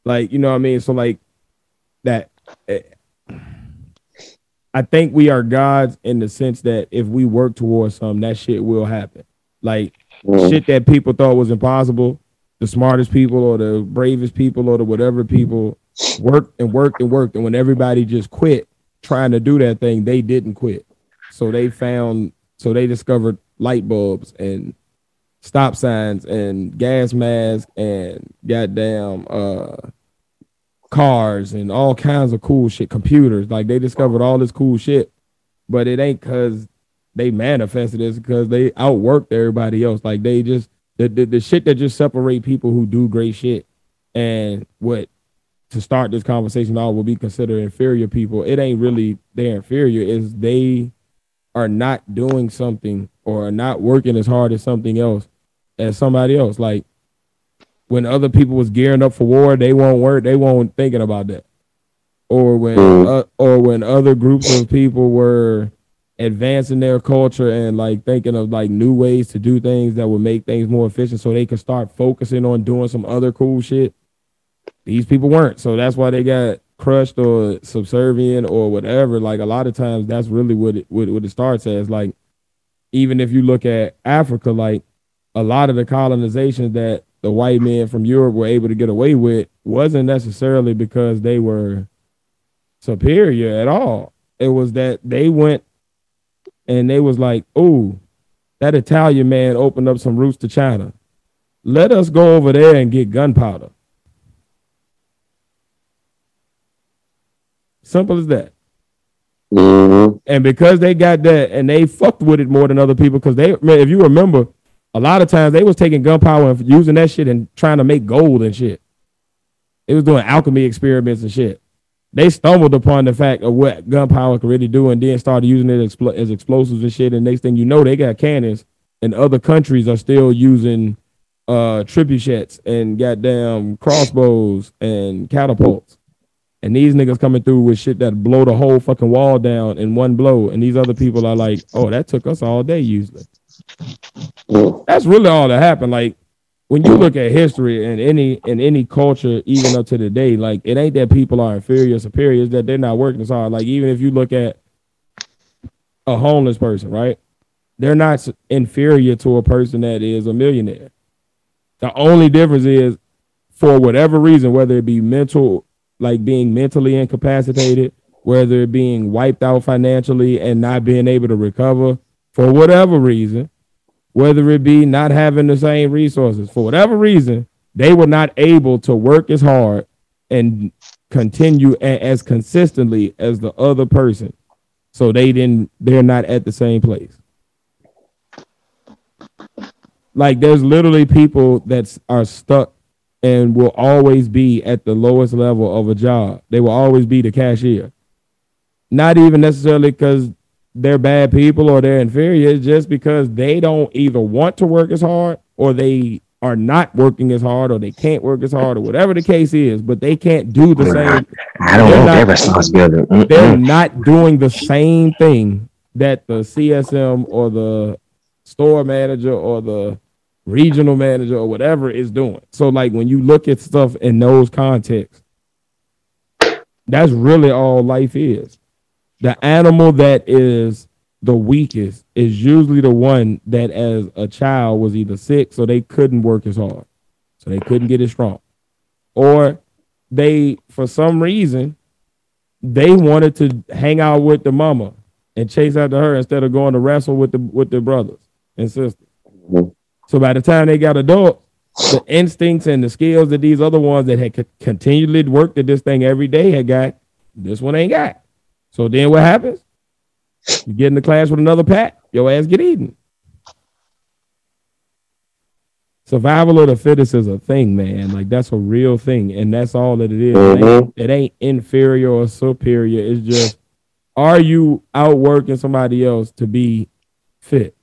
Like, you know what I mean? So like that, I think we are gods in the sense that if we work towards something, that shit will happen. Like shit that people thought was impossible, the smartest people or the bravest people or the whatever people worked and worked and worked. And when everybody just quit trying to do that thing, they didn't quit. So they found So they discovered light bulbs and stop signs and gas masks and goddamn uh, cars and all kinds of cool shit, computers. Like, they discovered all this cool shit, but it ain't because they manifested it, because they outworked everybody else. Like, they just, the, the, the shit that just separate people who do great shit and what, to start this conversation, all will be considered inferior people. It ain't really they're inferior. It's they are not doing something or are not working as hard as something else, as somebody else. Like, when other people was gearing up for war, they won't work. They won't thinking about that. Or when, uh, or when other groups of people were advancing their culture and like thinking of like new ways to do things that would make things more efficient, so they could start focusing on doing some other cool shit. These people weren't. So that's why they got crushed or subservient or whatever. Like, a lot of times that's really what it, what, what it starts as. Like, even if you look at Africa, like, a lot of the colonization that the white men from Europe were able to get away with wasn't necessarily because they were superior at all. It was that they went and they was like, oh, that Italian man opened up some routes to China. Let us go over there and get gunpowder. Simple as that. Mm-hmm. And because they got that, and they fucked with it more than other people, because they, man, if you remember, a lot of times they was taking gunpowder and using that shit and trying to make gold and shit. They was doing alchemy experiments and shit. They stumbled upon the fact of what gunpowder could really do, and then started using it as, as explosives and shit. And next thing you know, they got cannons, and other countries are still using uh, tribuchets and goddamn crossbows and catapults. And these niggas coming through with shit that blow the whole fucking wall down in one blow. And these other people are like, oh, that took us all day usually. That's really all that happened. Like, when you look at history and any in any culture, even up to the day, like, it ain't that people are inferior or superior, it's that they're not working as hard. Like, even if you look at a homeless person, right? They're not inferior to a person that is a millionaire. The only difference is, for whatever reason, whether it be mental, like being mentally incapacitated, whether it being wiped out financially and not being able to recover for whatever reason, whether it be not having the same resources, for whatever reason, they were not able to work as hard and continue a- as consistently as the other person. So they didn't, they're not at the same place. Like, there's literally people that are stuck and will always be at the lowest level of a job. They will always be the cashier. Not even necessarily because they're bad people or they're inferior. It's just because they don't either want to work as hard, or they are not working as hard, or they can't work as hard, or whatever the case is, but they can't do the same. I don't want their responsibility. They're not doing the same thing that the C S M or the store manager or the regional manager or whatever is doing. So, like, when you look at stuff in those contexts, that's really all life is. The animal that is the weakest is usually the one that, as a child, was either sick, so they couldn't work as hard, so they couldn't get as strong, or they, for some reason, they wanted to hang out with the mama and chase after her instead of going to wrestle with the with the brothers and sisters. So by the time they got adult, the instincts and the skills that these other ones that had c- continually worked at this thing every day had got, this one ain't got. So then what happens? You get in the class with another pack, your ass get eaten. Survival of the fittest is a thing, man. Like, that's a real thing, and that's all that it is. Mm-hmm. It ain't, it ain't inferior or superior. It's just, are you outworking somebody else to be fit?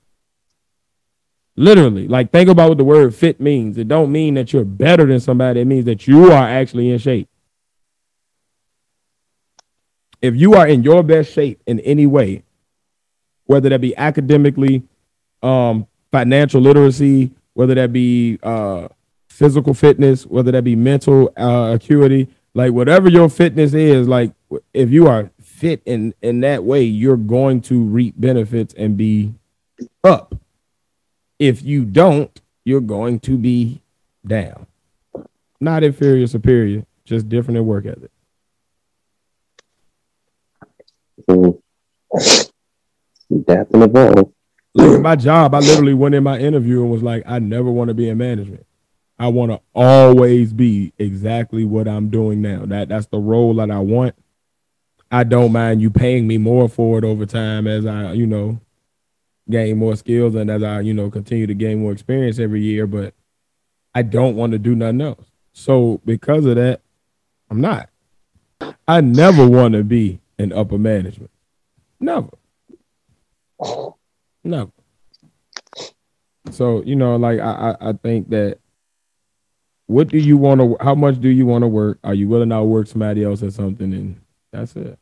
Literally, like, think about what the word fit means. It don't mean that you're better than somebody. It means that you are actually in shape. If you are in your best shape in any way, whether that be academically, um, financial literacy, whether that be uh, physical fitness, whether that be mental uh, acuity, like, whatever your fitness is, like, if you are fit in, in that way, you're going to reap benefits and be up. If you don't, you're going to be down. Not inferior, superior, just different in work ethic. Definitely. Like in my job, I literally went in my interview and was like, I never want to be in management. I want to always be exactly what I'm doing now. That that's the role that I want. I don't mind you paying me more for it over time as I, you know, gain more skills and as I, you know, continue to gain more experience every year, but I don't want to do nothing else. So because of that, I'm not. I never want to be in upper management. Never. Never. So, you know, like I, I, I think that what do you want to, how much do you want to work? Are you willing to outwork somebody else or something? And that's it.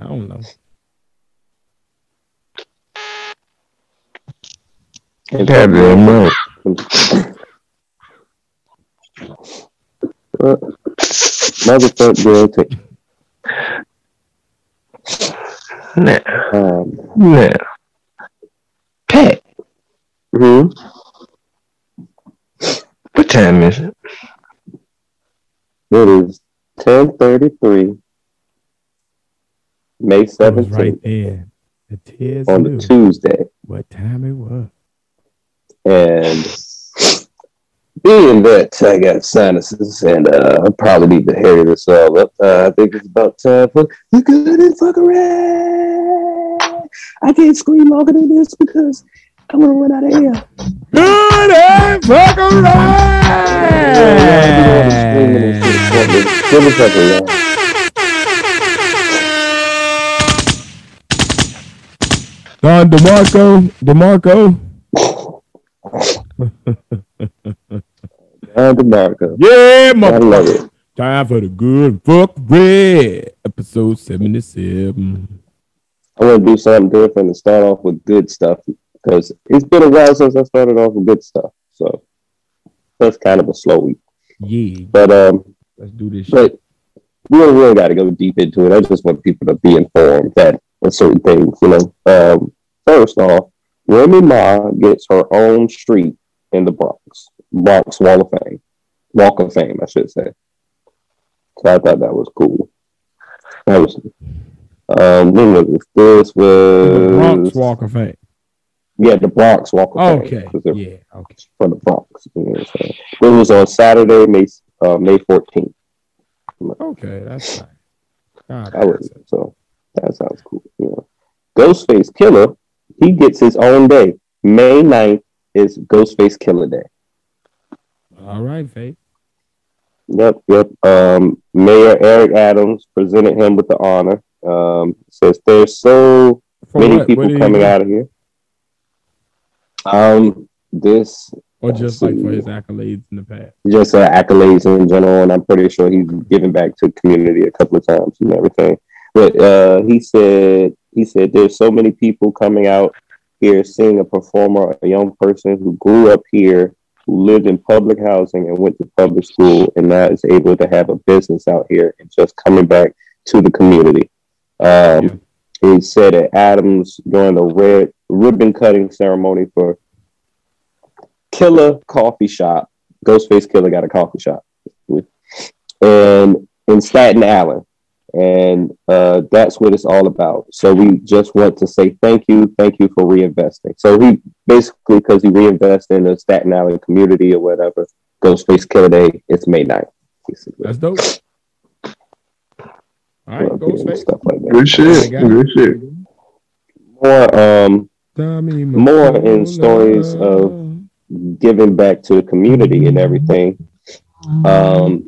I don't know. It happened. Well, motherfucker, guilty. Nah. Um, nah. Pat. Hmm? What time is it? It is ten thirty-three, May seventeenth. Right there. The tears on the Tuesday. What time it was. And... being that I got sinuses and uh, I probably need to hurry this all up, uh, I think it's about time for you couldn't fuck around. I can't scream longer than this because I'm gonna run out of air. Couldn't fuck around. Don DeMarco, DeMarco. Time to Marco. Yeah, my I love it. Time for the good fuck red. Episode seventy-seven. I want to do something different and start off with good stuff because it's been a while since I started off with good stuff. So that's kind of a slow week. Yeah. But um, let's do this. But we don't really got to go deep into it. I just want people to be informed that with certain things, you know. Um, first off, Remy Ma gets her own street in the Bronx. Bronx Wall of Fame. Walk of Fame, I should say. So I thought that was cool. That was um when was this? This was the Bronx Walk of Fame. Yeah, the Bronx Walk of Fame. Okay. Yeah, okay. For the Bronx. You know what I'm saying? It was on Saturday, May uh, May fourteenth. Okay, that's nice. God, I was, so that sounds cool. You know. Ghostface Killah, he gets his own day. May ninth is Ghostface Killah Day. All right, Faith. Yep, yep. Um, Mayor Eric Adams presented him with the honor. Um, says there's so For many what? people coming out of here. Um, this or just like for his accolades in the past, just uh, accolades in general, and I'm pretty sure he's given back to the community a couple of times and everything. But uh, he said he said there's so many people coming out here, seeing a performer, a young person who grew up here, who lived in public housing and went to public school and now is able to have a business out here and just coming back to the community. Um, yeah. He said that Adams, during the red ribbon cutting ceremony for Killah Coffee Shop, Ghostface Killah got a coffee shop and in Staten Island. And uh, that's what it's all about. So we just want to say thank you, thank you for reinvesting. So he basically, because he reinvested in the Staten Island community or whatever, Ghostface Killah Day. It's May ninth. Basically. That's dope. All right, well, Ghostface. Stuff like that. Good shit. Good shit. More, um, more in stories of giving back to the community and everything. Um,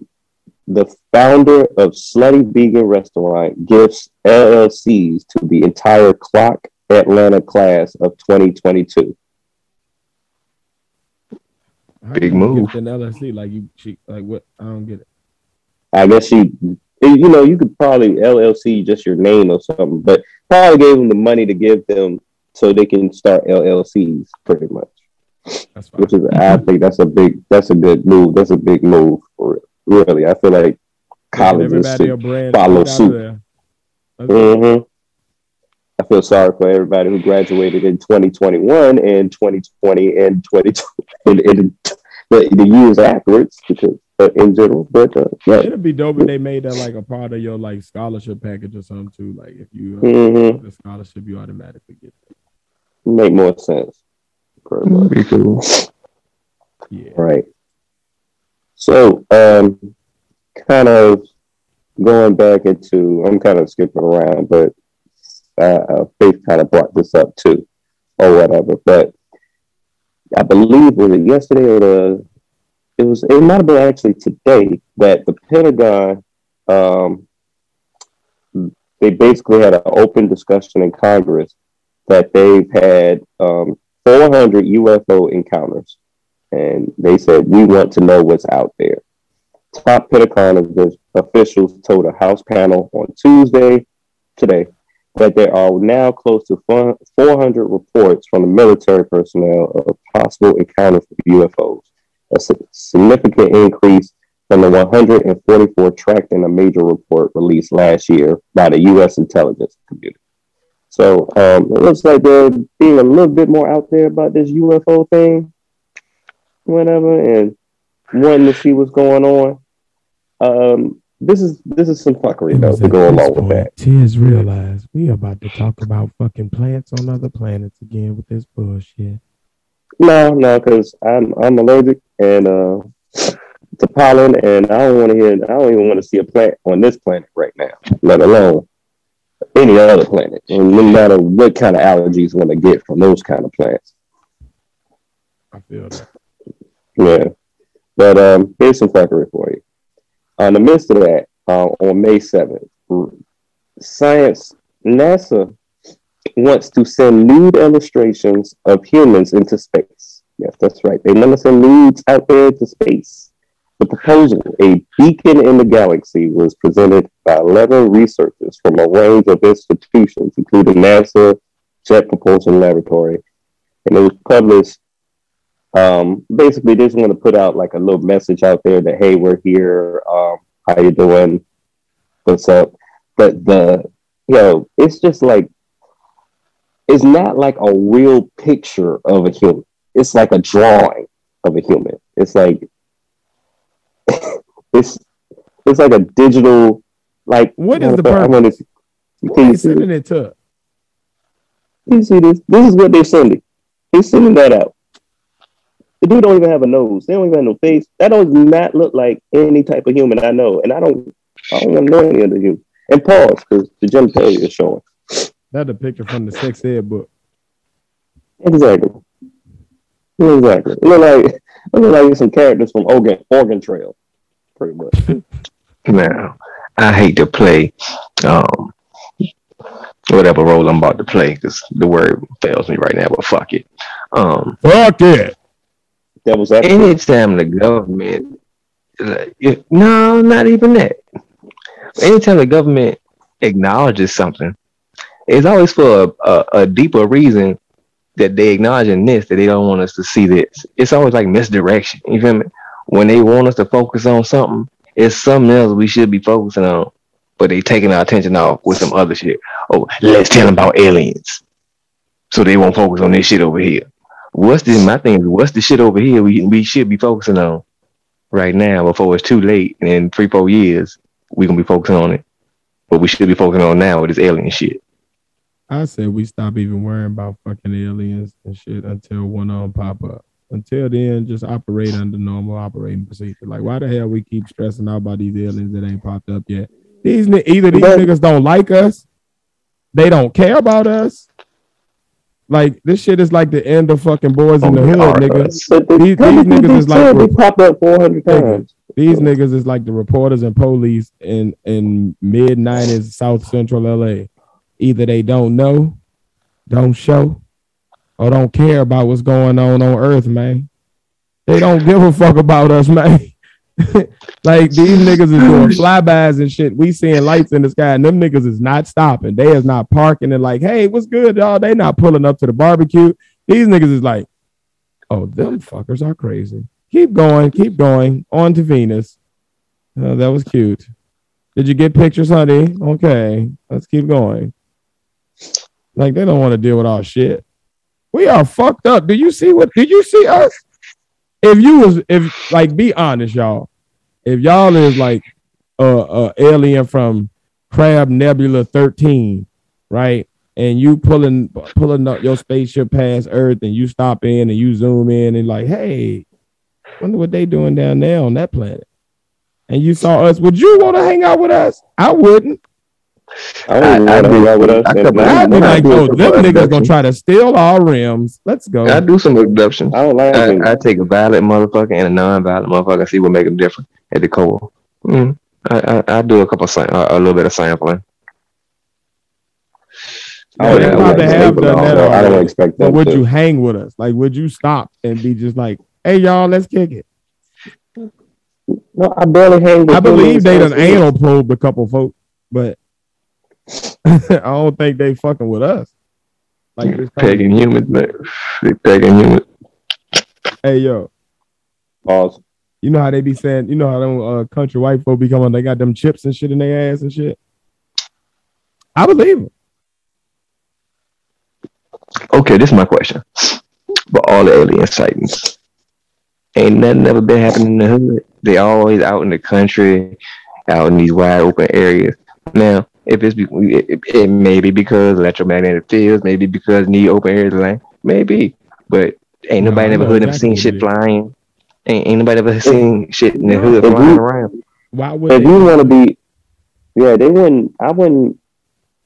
the founder of Slutty Vegan Restaurant gives L L Cs to the entire Clock Atlanta class of twenty twenty-two. Big move. An L L C, like you, she, like what? I don't get it. I guess she, you know, you could probably L L C just your name or something, but probably gave them the money to give them so they can start L L Cs, pretty much. That's fine. Which is, I think that's a big, that's a good move. That's a big move for it. Really, I feel like colleges should follow suit. Mm-hmm. I feel sorry for everybody who graduated in twenty twenty-one and twenty twenty and twenty twenty and, and, and the, the years afterwards because uh, in general. But uh, yeah. It'd be dope if they made that like a part of your like scholarship package or something too. Like if you uh, mm-hmm. get a scholarship, you automatically get that. Make more sense. Pretty much. Cool. Yeah. Right. So, um, kind of going back into, I'm kind of skipping around, but uh, Faith kind of brought this up too, or whatever. But I believe was it yesterday or the, it was it might have been actually today that the Pentagon, um, they basically had an open discussion in Congress that they've had um, four hundred U F O encounters. And they said, we want to know what's out there. Top Pentagon officials told a House panel on Tuesday, today, that there are now close to four hundred reports from the military personnel of possible encounters with U F Os, a significant increase from the one hundred forty-four tracked in a major report released last year by the U S intelligence community. So um, it looks like they're being a little bit more out there about this U F O thing, whatever, and wanting to see what's going on. Um, this is this is some fuckery though to go along with that. Tears realize we about to talk about fucking plants on other planets again with this bullshit. No, no, because I'm I'm allergic and uh, to pollen, and I don't want to hear. I don't even want to see a plant on this planet right now, let alone any other planet, and no matter what kind of allergies want to get from those kind of plants. I feel that. Yeah. But um, here's some fuckery for you. Uh, in the midst of that, uh, on May seventh, science, NASA wants to send nude illustrations of humans into space. Yes, that's right. They want to send nudes out there to space. The proposal, a beacon in the galaxy, was presented by eleven researchers from a range of institutions, including NASA, Jet Propulsion Laboratory, and it was published. Um, basically, they just want to put out like a little message out there that, hey, we're here. Um, how you doing? What's up? But the, you know, it's just like, it's not like a real picture of a human. It's like a drawing of a human. It's like, it's it's like a digital, like. What is the purpose? What are you sending it to? You see this? This is what they're sending. They're sending that out. The dude don't even have a nose. They don't even have no face. That does not look like any type of human I know. And I don't I don't even know any other human. And pause, because the genitalia is showing. That's a picture from the sex ed book. Exactly. Exactly. It look like it look like some characters from Oregon, Oregon Trail. Pretty much. Now, I hate to play um, whatever role I'm about to play, because the word fails me right now, but fuck it. Um, fuck it. That was anytime the government, like, if, no, not even that. Anytime the government acknowledges something, it's always for a, a, a deeper reason that they acknowledging this, that they don't want us to see this. It's always like misdirection. You feel me? When they want us to focus on something, it's something else we should be focusing on, but they taking our attention off with some other shit. Oh, let's tell them about aliens, so they won't focus on this shit over here. What's this? My thing is, what's the shit over here we we should be focusing on right now before it's too late? And in three, four years, we're going to be focusing on it. But we should be focusing on now with this alien shit. I said we stop even worrying about fucking aliens and shit until one of them pop up. Until then, just operate under normal operating procedure. Like, why the hell we keep stressing out about these aliens that ain't popped up yet? These Either these but, niggas don't like us, they don't care about us. Like, this shit is like the end of fucking Boys oh, in the Hood, nigga. The, these these niggas is like... They pop up four hundred times. These niggas is like the reporters and police in, in mid-nineties South Central L A. Either they don't know, don't show, or don't care about what's going on on Earth, man. They don't give a fuck about us, man. Like, these niggas is doing flybys and shit. We seeing lights in the sky, and them niggas is not stopping. They is not parking and like, hey, what's good, y'all? They not pulling up to the barbecue. These niggas is like, oh, them fuckers are crazy. Keep going, keep going. On to Venus. Oh, that was cute. Did you get pictures, honey? Okay, let's keep going. Like, they don't want to deal with our shit. We are fucked up. Do you see what? Did you see us? If you was, if like, be honest, y'all. if y'all is like uh, uh alien from Crab Nebula thirteen, right? And you pulling pulling up your spaceship past Earth, and you stop in and you zoom in and like, hey, wonder what they doing down there on that planet. And you saw us, would you want to hang out with us? I wouldn't. I wouldn't want to hang out with us. I'd be like, yo, them niggas gonna try to steal our rims. Let's go. I do some abduction. I don't like I, I take a violent motherfucker and a non-violent motherfucker and see what make them different at the core. Mm, I, I I do a couple of, uh, a little bit of sampling. Oh, yeah, I, yeah, have done that I don't expect that. But would too. You hang with us? Like, would you stop and be just like, hey, y'all, let's kick it? No, I barely hang with I believe they done anal probed a couple folks, but I don't think they fucking with us. Like, pegging humans, man. They pegging humans. Hey, yo. Pause. You know how they be saying, you know how them uh, country white folk be coming, they got them chips and shit in their ass and shit? I believe them. Okay, this is my question. But all the alien sightings, ain't nothing ever been happening in the hood. They always out in the country, out in these wide open areas. Now, if it's be, it, it may be because electromagnetic fields, maybe because need open areas, like maybe. But ain't nobody no, ever no, hood exactly ever seen shit flying. Ain't, ain't nobody ever seen shit in the hood if flying you, around. Why would if you want to be? Yeah, they wouldn't. I wouldn't.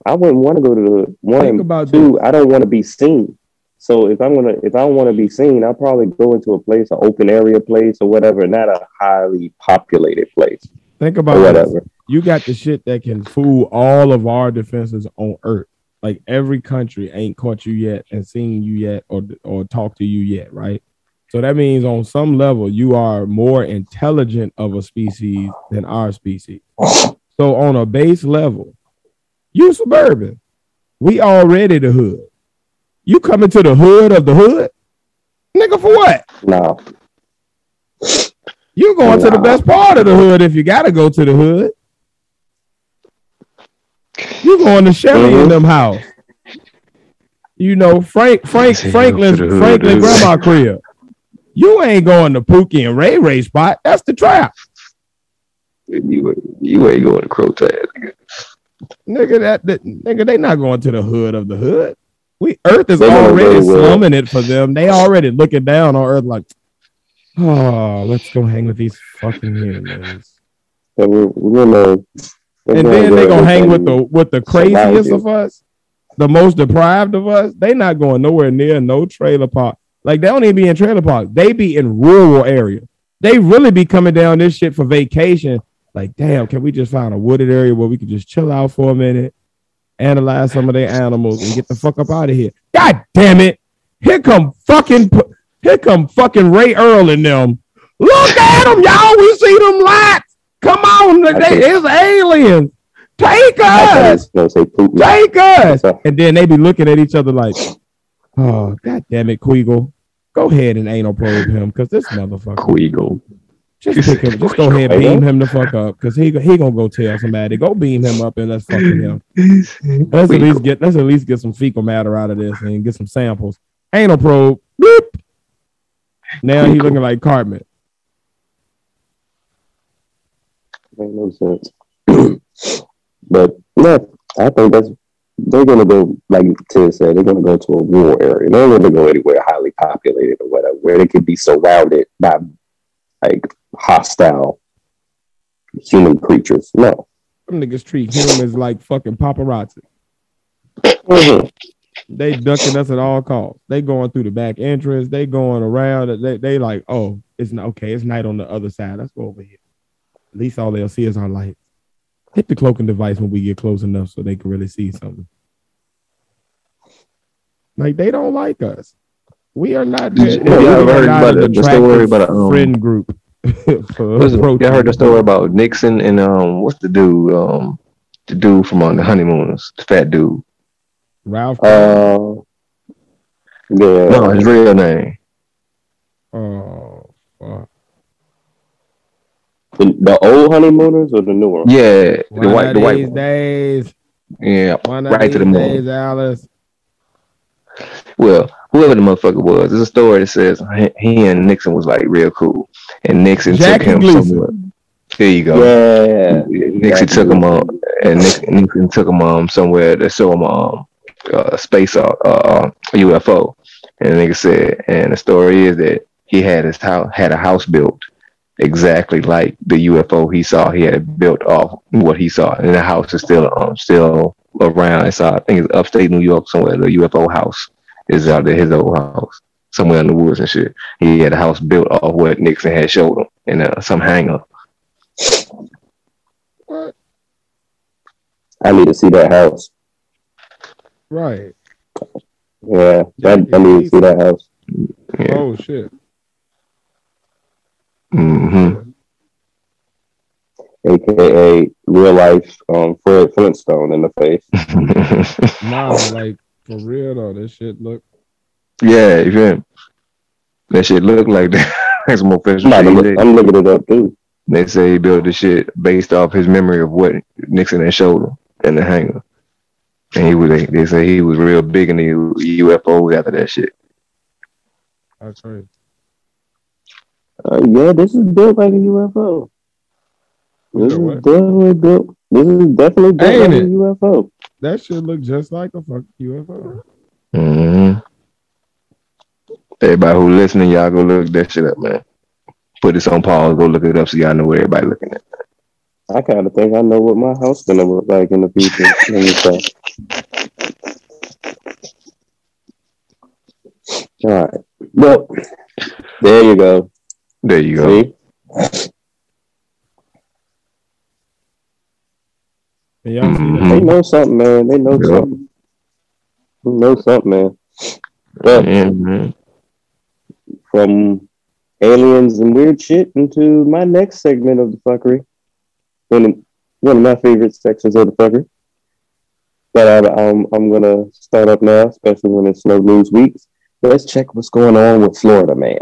I wouldn't want to go to the hood. One, about two, this. I don't want to be seen. So if I'm gonna, if I want to be seen, I'll probably go into a place, an open area place, or whatever, not a highly populated place. Think about whatever. This. You got the shit that can fool all of our defenses on Earth. Like every country ain't caught you yet and seen you yet or or talked to you yet, right? So that means on some level you are more intelligent of a species than our species. So on a base level. You suburban. We already the hood. You coming to the hood of the hood? Nigga, for what? No. You going no. to the best part of the hood if you got to go to the hood. You going to Shelly mm-hmm. in them house. You know, Frank, Frank, Franklin's, Franklin grandma crib. You ain't going to Pookie and Ray Ray spot. That's the trap. You, you ain't going to Crow's ass, nigga. Nigga, that, that nigga, they not going to the hood of the hood. We Earth is they already slumming it for them. They already looking down on Earth like, oh, let's go hang with these fucking humans. Yeah, we're, we're gonna, we're and then they gonna hang with the with the craziest of us, the most deprived of us. They not going nowhere near no trailer park. Like they don't even be in trailer park. They be in rural area. They really be coming down this shit for vacation. Like, damn, can we just find a wooded area where we can just chill out for a minute, analyze some of their animals, and get the fuck up out of here? God damn it. Here come fucking here come fucking Ray Earl and them. Look at them, y'all. We see them lights. Come on. They, think, it's aliens. Take us. Take us. And then they be looking at each other like, oh, God damn it, Queagle. Go ahead and anal probe him because this motherfucker. Queagle. Just pick him. Just go ahead and beam him the fuck up, because he he gonna go tell somebody. Go beam him up and let's fucking him. Let's at least get let's at least get some fecal matter out of this and get some samples. Anal probe. Boop. Now he looking like Cartman. Make no sense. But no, I think that's they're gonna go like Ted said. They're gonna go to a rural area. They're gonna go anywhere highly populated or whatever, where they could be surrounded by like. Hostile human creatures. No. Them niggas treat humans like fucking paparazzi. Mm-hmm. They ducking us at all costs. They going through the back entrance. They going around. They they like, oh, it's not okay. It's night on the other side. Let's go over here. At least all they'll see is our lights. Hit the cloaking device when we get close enough so they can really see something. Like they don't like us. We are not. Just, we are not an attractive friend group. Y'all heard the story about Nixon and um, what's the dude? Um, the dude from on the Honeymooners, the fat dude. Ralph. Uh, yeah. No, his real name. Oh. Fuck. The, the old Honeymooners or the newer? Yeah, one the white, the white one. Days. Yeah, one right these to the moon. Days, Alice. Well. Whoever the motherfucker was, there's a story that says he and Nixon was like real cool, and Nixon Jack took him somewhere. There you go. Yeah. Nixon exactly. took him um, and Nixon, Nixon took him um somewhere to show him um uh, space uh, uh U F O, and the nigga said, and the story is that he had his house had a house built exactly like the U F O he saw. He had built off what he saw, and the house is still um still around. It's uh, I think it's upstate New York somewhere. The U F O house is out there, his old house somewhere in the woods and shit. He had a house built off what Nixon had showed him in uh, some hangar. What? I need to see that house. Right. Yeah, that, I need to see that house. Yeah. Oh shit. Mm-hmm. A K A real life um Fred Flintstone in the face. Nah, like for real though, this shit look. Yeah, you feel me? That shit look like that. That's more official. I'm, look, I'm looking it up too. They say he built the shit based off his memory of what Nixon had showed him in the hangar. And he was, they say he was real big in the U F Os after that shit. That's right. Uh, yeah, this is built like a U F O. This is definitely built. This is definitely built Ain't like it. a U F O. That shit look just like a fucking U F O. Mm-hmm. Everybody who listening, y'all go look that shit up, man. Put this on pause, go look it up so y'all know where everybody looking at. I kind of think I know what my house gonna look like in the future. All right. Well, there you go. There you go. See? Mm-hmm. They know something, man. They know yeah. something. They know something, man. But mm-hmm. from aliens and weird shit into my next segment of the fuckery. One of, one of my favorite sections of the fuckery. But I, I'm, I'm going to start up now, especially when it's no news weeks. Let's check what's going on with Florida Man.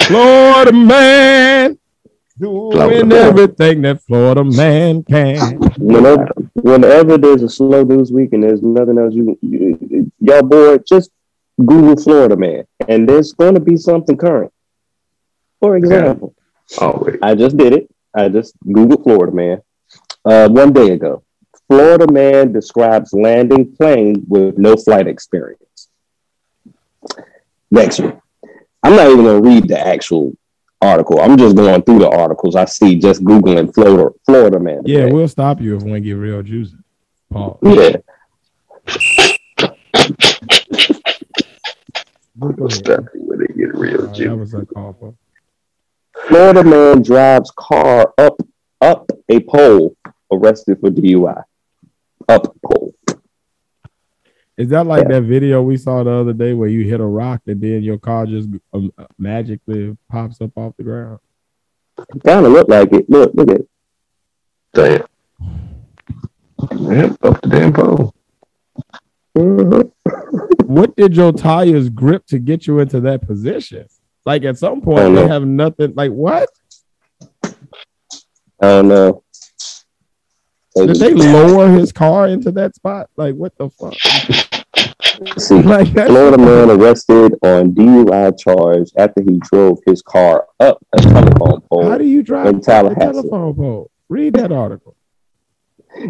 Florida Man! Doing Florida everything man. that Florida Man can. Whenever, whenever there's a slow news week and there's nothing else, you, you y'all bored, just Google Florida Man. And there's going to be something current. For example, yeah. oh, I just did it. I just Googled Florida Man uh, one day ago. Florida Man describes landing plane with no flight experience. Next one. I'm not even going to read the actual article. I'm just going through the articles I see just Googling Florida, Florida Man. Yeah, we'll stop you if we get real juicy. Paul. Yeah. We'll stop you when they get real juicy. That was a call for. Florida man drives car up up a pole, arrested for D U I. Up pole. Is that like yeah. that video we saw the other day where you hit a rock and then your car just um, magically pops up off the ground? Kind of look like it. Look, look at it. Damn. Yep, up the damn pole. What did your tires grip to get you into that position? Like, at some point, they have nothing. Like, what? I don't know. They Did they lower his car into that spot? Like, what the fuck? See, like, Florida man arrested on D U I charge after he drove his car up a telephone pole. How do you drive in Tallahassee? A telephone pole? Read that article.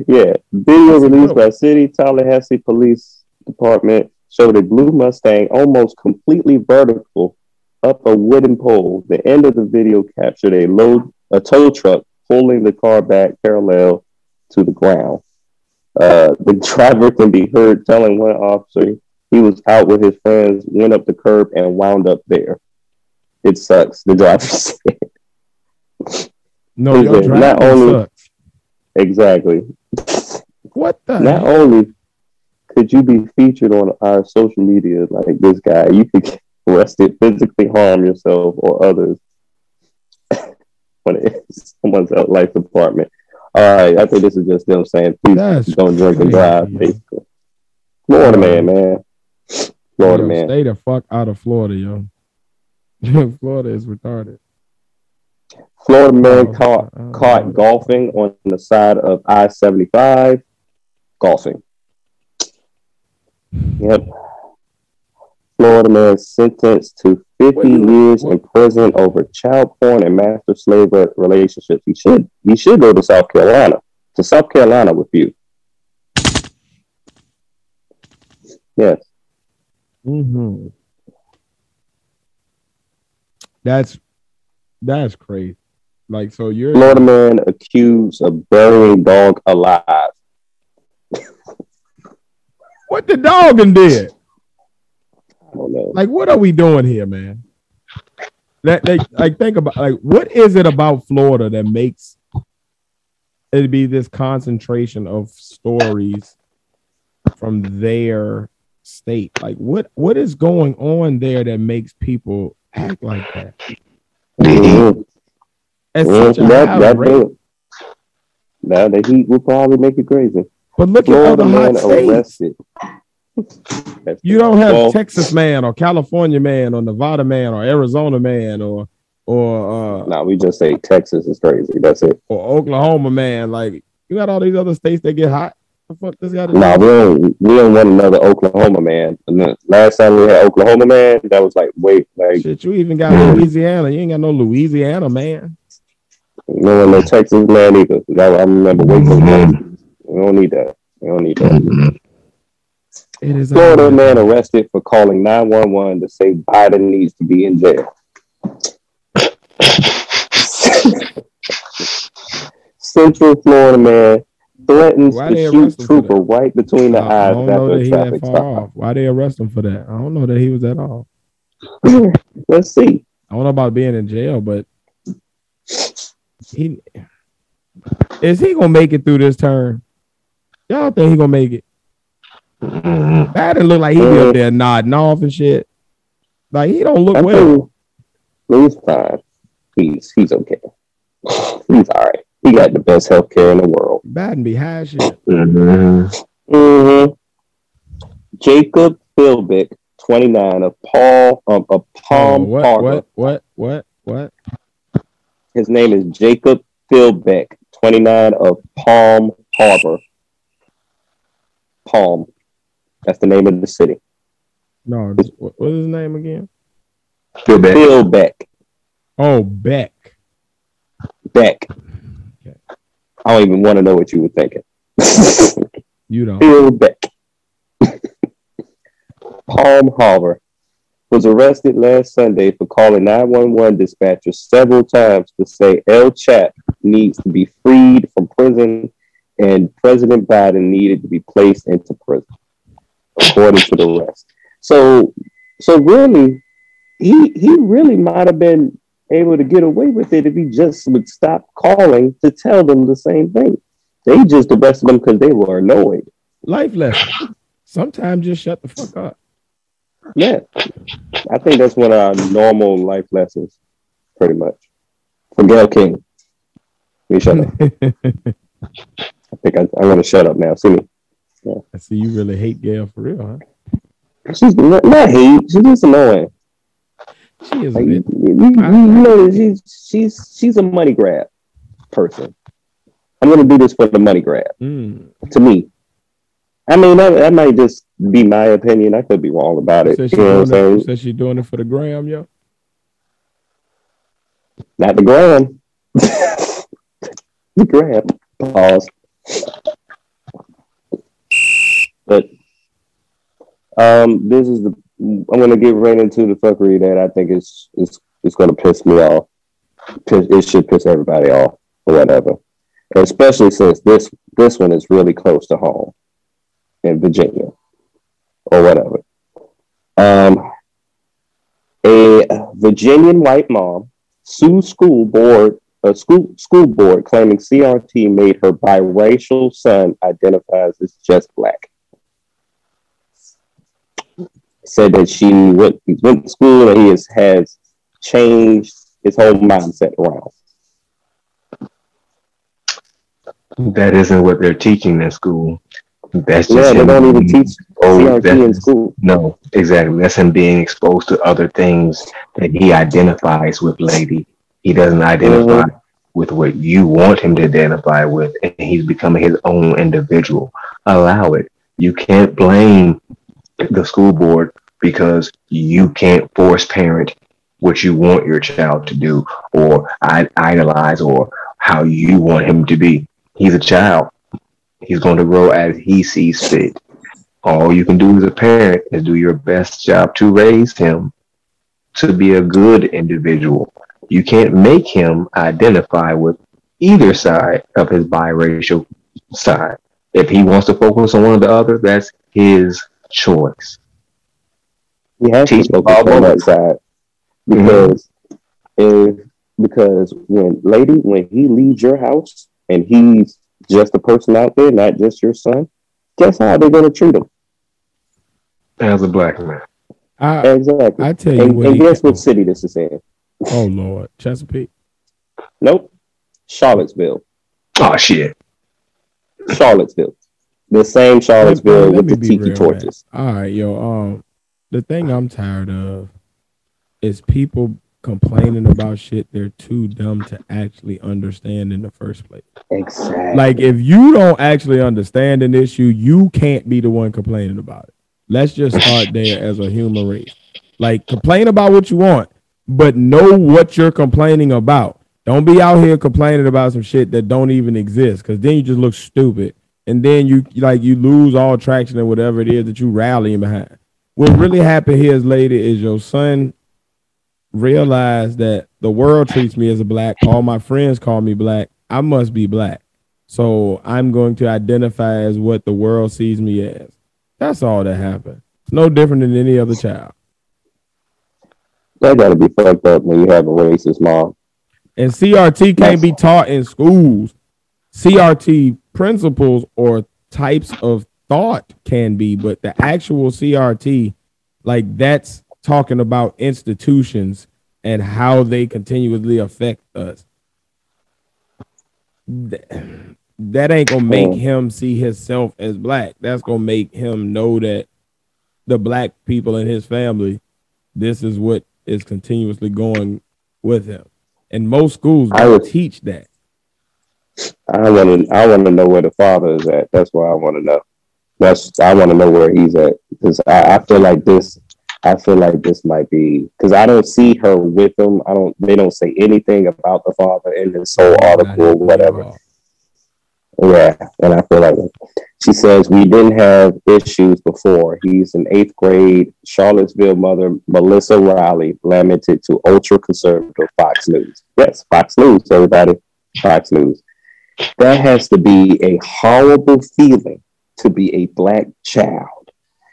Yeah. Video released by City Tallahassee Police Department showed a blue Mustang almost completely vertical up a wooden pole. The end of the video captured a load, a tow truck pulling the car back parallel to the ground. Uh, the driver can be heard telling one officer he was out with his friends, went up the curb, and wound up there. It sucks, the driver said. No, your driver not only, sucks. Exactly. What the? Not heck? Only could you be featured on our social media like this guy, you could get arrested, physically harm yourself or others when it's someone's life department. All right, I think this is just them saying, please That's don't drink crazy. and drive, basically. Florida man, man. Florida yo, man. Stay the fuck out of Florida, yo. Florida is retarded. Florida man oh, caught, oh, caught oh. golfing on the side of I seventy-five. Golfing. Yep. Florida man sentenced to fifty years in prison over child porn and master slave relationships. He should he should go to South Carolina. To South Carolina with you. Yes. Mm-hmm. That's that's crazy. Like, so you're Florida man accused of burying dog alive. What the dog and did? I don't know. Like, what are we doing here, man? That like, like think about like what is it about Florida that makes it be this concentration of stories from their state? Like, what what is going on there that makes people act like that? Mm-hmm. That's well, such that, that thing. Now the heat will probably make you crazy. But look Florida at all the hot man arrested. You don't have well, Texas man or California man or Nevada man or Arizona man or or uh, no, nah, we just say Texas is crazy. That's it. Or Oklahoma man. Like, you got all these other states that get hot. The fuck this got to do? Nah, we don't we don't want another Oklahoma man. And the last time we had Oklahoma man, that was like wait, like shit. You even got Louisiana. You ain't got no Louisiana man. No, no Texas man either. That, I remember waiting for that. We don't need that. We don't need that. It is Florida man arrested for calling nine one one to say Biden needs to be in jail. Central Florida man threatens Why to shoot trooper right between the I eyes after a traffic stop. Why they arrest him for that? I don't know that he was at all. Let's see. I don't know about being in jail, but he is he gonna make it through this term? Y'all think he gonna make it? That didn't look like he be up there nodding off and shit. Like, he don't look I well. He's fine. He's he's okay. He's all right. He got the best health care in the world. Biden be high shit. Mm-hmm. Mm-hmm. Jacob Philbeck, twenty-nine, of Paul um, of Palm oh, what, Parker. What? What? What? What? His name is Jacob Philbeck, twenty-nine, of Palm Harbor. Palm. That's the name of the city. No, what's his name again? Philbeck. Philbeck. Oh, Beck. Beck. Okay. I don't even want to know what you were thinking. You don't. Philbeck. Palm Harbor was arrested last Sunday for calling nine one one dispatchers several times to say El Chap needs to be freed from prison and President Biden needed to be placed into prison, according to the rest. So, so really, he he really might have been able to get away with it if he just would stop calling to tell them the same thing. They just arrested him because they were annoyed. Life lesson. Sometimes just shut the fuck up. Yeah. I think that's one of our normal life lessons, pretty much. From Gayle King. We shut up. I think I, I'm going to shut up now. See me. Yeah. I see you really hate Gayle for real, huh? She's not, not hate. She's just annoying. She is. Like, you, you, you know, she's she's she's a money grab person. I'm going to do this for the money grab. Mm. To me, I mean, that, that might just be my opinion. I could be wrong about it. Said she you know what I'm saying? She's doing it for the gram, yo. Not the gram. The gram. Pause. But um, this is the I'm gonna get right into the fuckery that I think is is is gonna piss me off. Piss, it should piss everybody off or whatever, and especially since this this one is really close to home in Virginia or whatever. Um, a Virginian white mom sued school board a school school board claiming C R T made her biracial son identify as just black. Said that she went, he went to school and he is, has changed his whole mindset around. That isn't what they're teaching at school. That's just yeah, they don't even teach C R T in school. No, exactly. That's him being exposed to other things that he identifies with, lady. He doesn't identify mm-hmm. with what you want him to identify with, and he's becoming his own individual. Allow it. You can't blame the school board because you can't force parent what you want your child to do or idolize or how you want him to be. He's a child. He's going to grow as he sees fit. All you can do as a parent is do your best job to raise him to be a good individual. You can't make him identify with either side of his biracial side. If he wants to focus on one or the other, that's his choice. He has Teach to focus on that side. Because mm-hmm. if, because when lady, when he leaves your house and he's just a person out there, not just your son, guess how they're going to treat him? As a black man. I, exactly. I tell you, and, what and guess what city this is in? Oh Lord, Chesapeake. Nope, Charlottesville. Oh shit, Charlottesville. The same Charlottesville let, with let the tiki torches. Man. All right, yo. Um, the thing I'm tired of is people complaining about shit they're too dumb to actually understand in the first place. Exactly. Like if you don't actually understand an issue, you can't be the one complaining about it. Let's just start there as a human race. Like complain about what you want, but know what you're complaining about. Don't be out here complaining about some shit that don't even exist, because then you just look stupid, and then you like you lose all traction and whatever it is that you rallying behind. What really happened here is, lady, is your son realized that the world treats me as a black. All my friends call me black. I must be black, so I'm going to identify as what the world sees me as. That's all that happened. No different than any other child. That gotta be fucked up when you have a racist mom. And C R T can't be taught in schools. C R T principles or types of thought can be, but the actual C R T, like that's talking about institutions and how they continuously affect us. That ain't gonna make him see himself as black. That's gonna make him know that the black people in his family, this is what is continuously going with him. And most schools I would teach that. I want to I want to know where the father is at. That's why I want to know. That's I want to know where he's at, because I, I feel like this I feel like this might be, because I don't see her with him. I don't they don't say anything about the father in this whole article or whatever. Yeah, and I feel like she says we didn't have issues before. He's in eighth grade. Charlottesville mother Melissa Riley lamented to ultra conservative Fox News. Yes, Fox News, everybody. Fox News. That has to be a horrible feeling to be a black child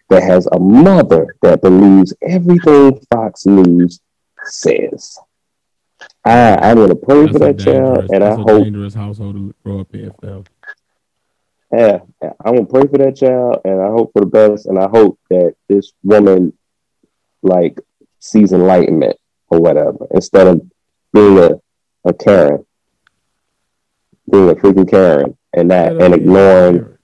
that has a mother that believes everything Fox News says. I I want to pray that's for that child, and I hope that's a dangerous household to grow up in. Now. Yeah, I want to pray for that child, and I hope for the best, and I hope that this woman like sees enlightenment or whatever instead of being a, a Karen, being a freaking Karen, and not and ignoring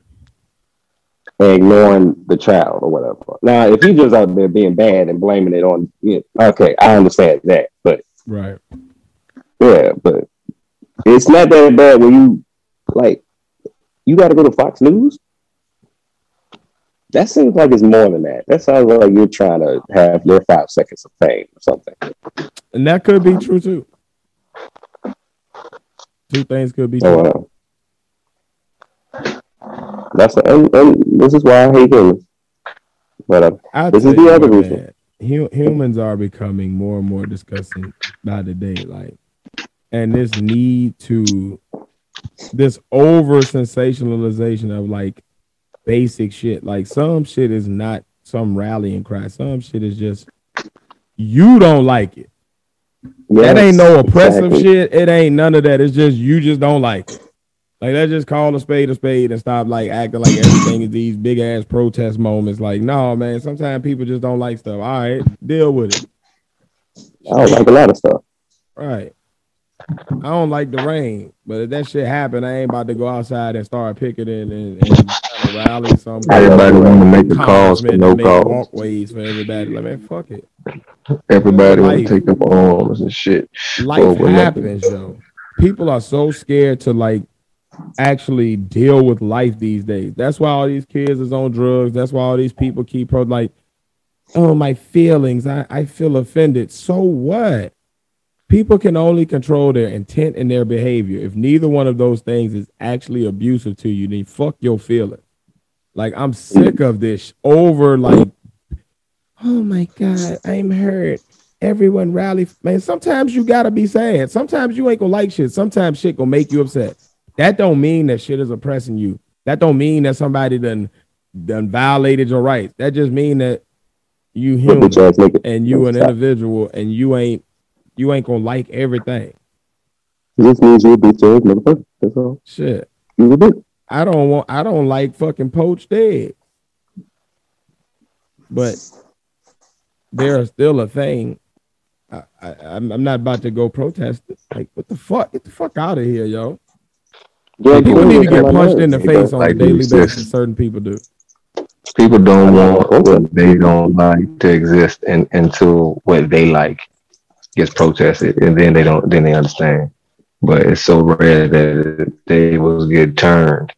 and ignoring the child or whatever. Now, if he's just out there being bad and blaming it on, you know, okay, I understand that, but. Right. Yeah, but it's not that bad when you like you got to go to Fox News. That seems like it's more than that. That sounds like you're trying to have your five seconds of fame or something. And that could be true too. Two things could be true. Oh, wow. That's the, and, and this is why I hate humans. But uh, this is the other reason. That. Humans are becoming more and more disgusting by the day, like, and this need to, this over sensationalization of like basic shit. Like some shit is not some rallying cry. Some shit is just you don't like it. Yes, that ain't no oppressive exactly. shit. It ain't none of that. It's just you just don't like it. Like let's just call a spade a spade and stop like acting like everything is these big ass protest moments. Like, no, man, sometimes people just don't like stuff. All right, deal with it. I don't like a lot of stuff. Right. I don't like the rain, but if that shit happen, I ain't about to go outside and start picketing and, and rally some. Everybody want to make the calls for no calls. Walkways for everybody. Like, man, fuck it. Everybody want to take up arms and shit. Life happens though. People are so scared to like actually deal with life these days. That's why all these kids is on drugs. That's why all these people keep pro like oh, my feelings, I, I feel offended. So what? People can only control their intent and their behavior. If neither one of those things is actually abusive to you, then fuck your feelings. Like, I'm sick of this over, like, oh, my God, I'm hurt. Everyone rally. Man, sometimes you got to be sad. Sometimes you ain't going to like shit. Sometimes shit going to make you upset. That don't mean that shit is oppressing you. That don't mean that somebody done, done violated your rights. That just mean that you human and you an individual and you ain't You ain't gonna like everything. It just means you're a bitch ass motherfucker. That's all. Shit. You're a bitch. I don't want. I don't like fucking poached eggs. But there is still a thing. I, I, I'm not about to go protest it. Like, what the fuck? Get the fuck out of here, yo. Yeah, like, people need to get punched in the face on a daily basis. Certain people do. People don't want what they don't like to exist in, until what they like gets protested, and then they don't, then they understand. But it's so rare that they will get turned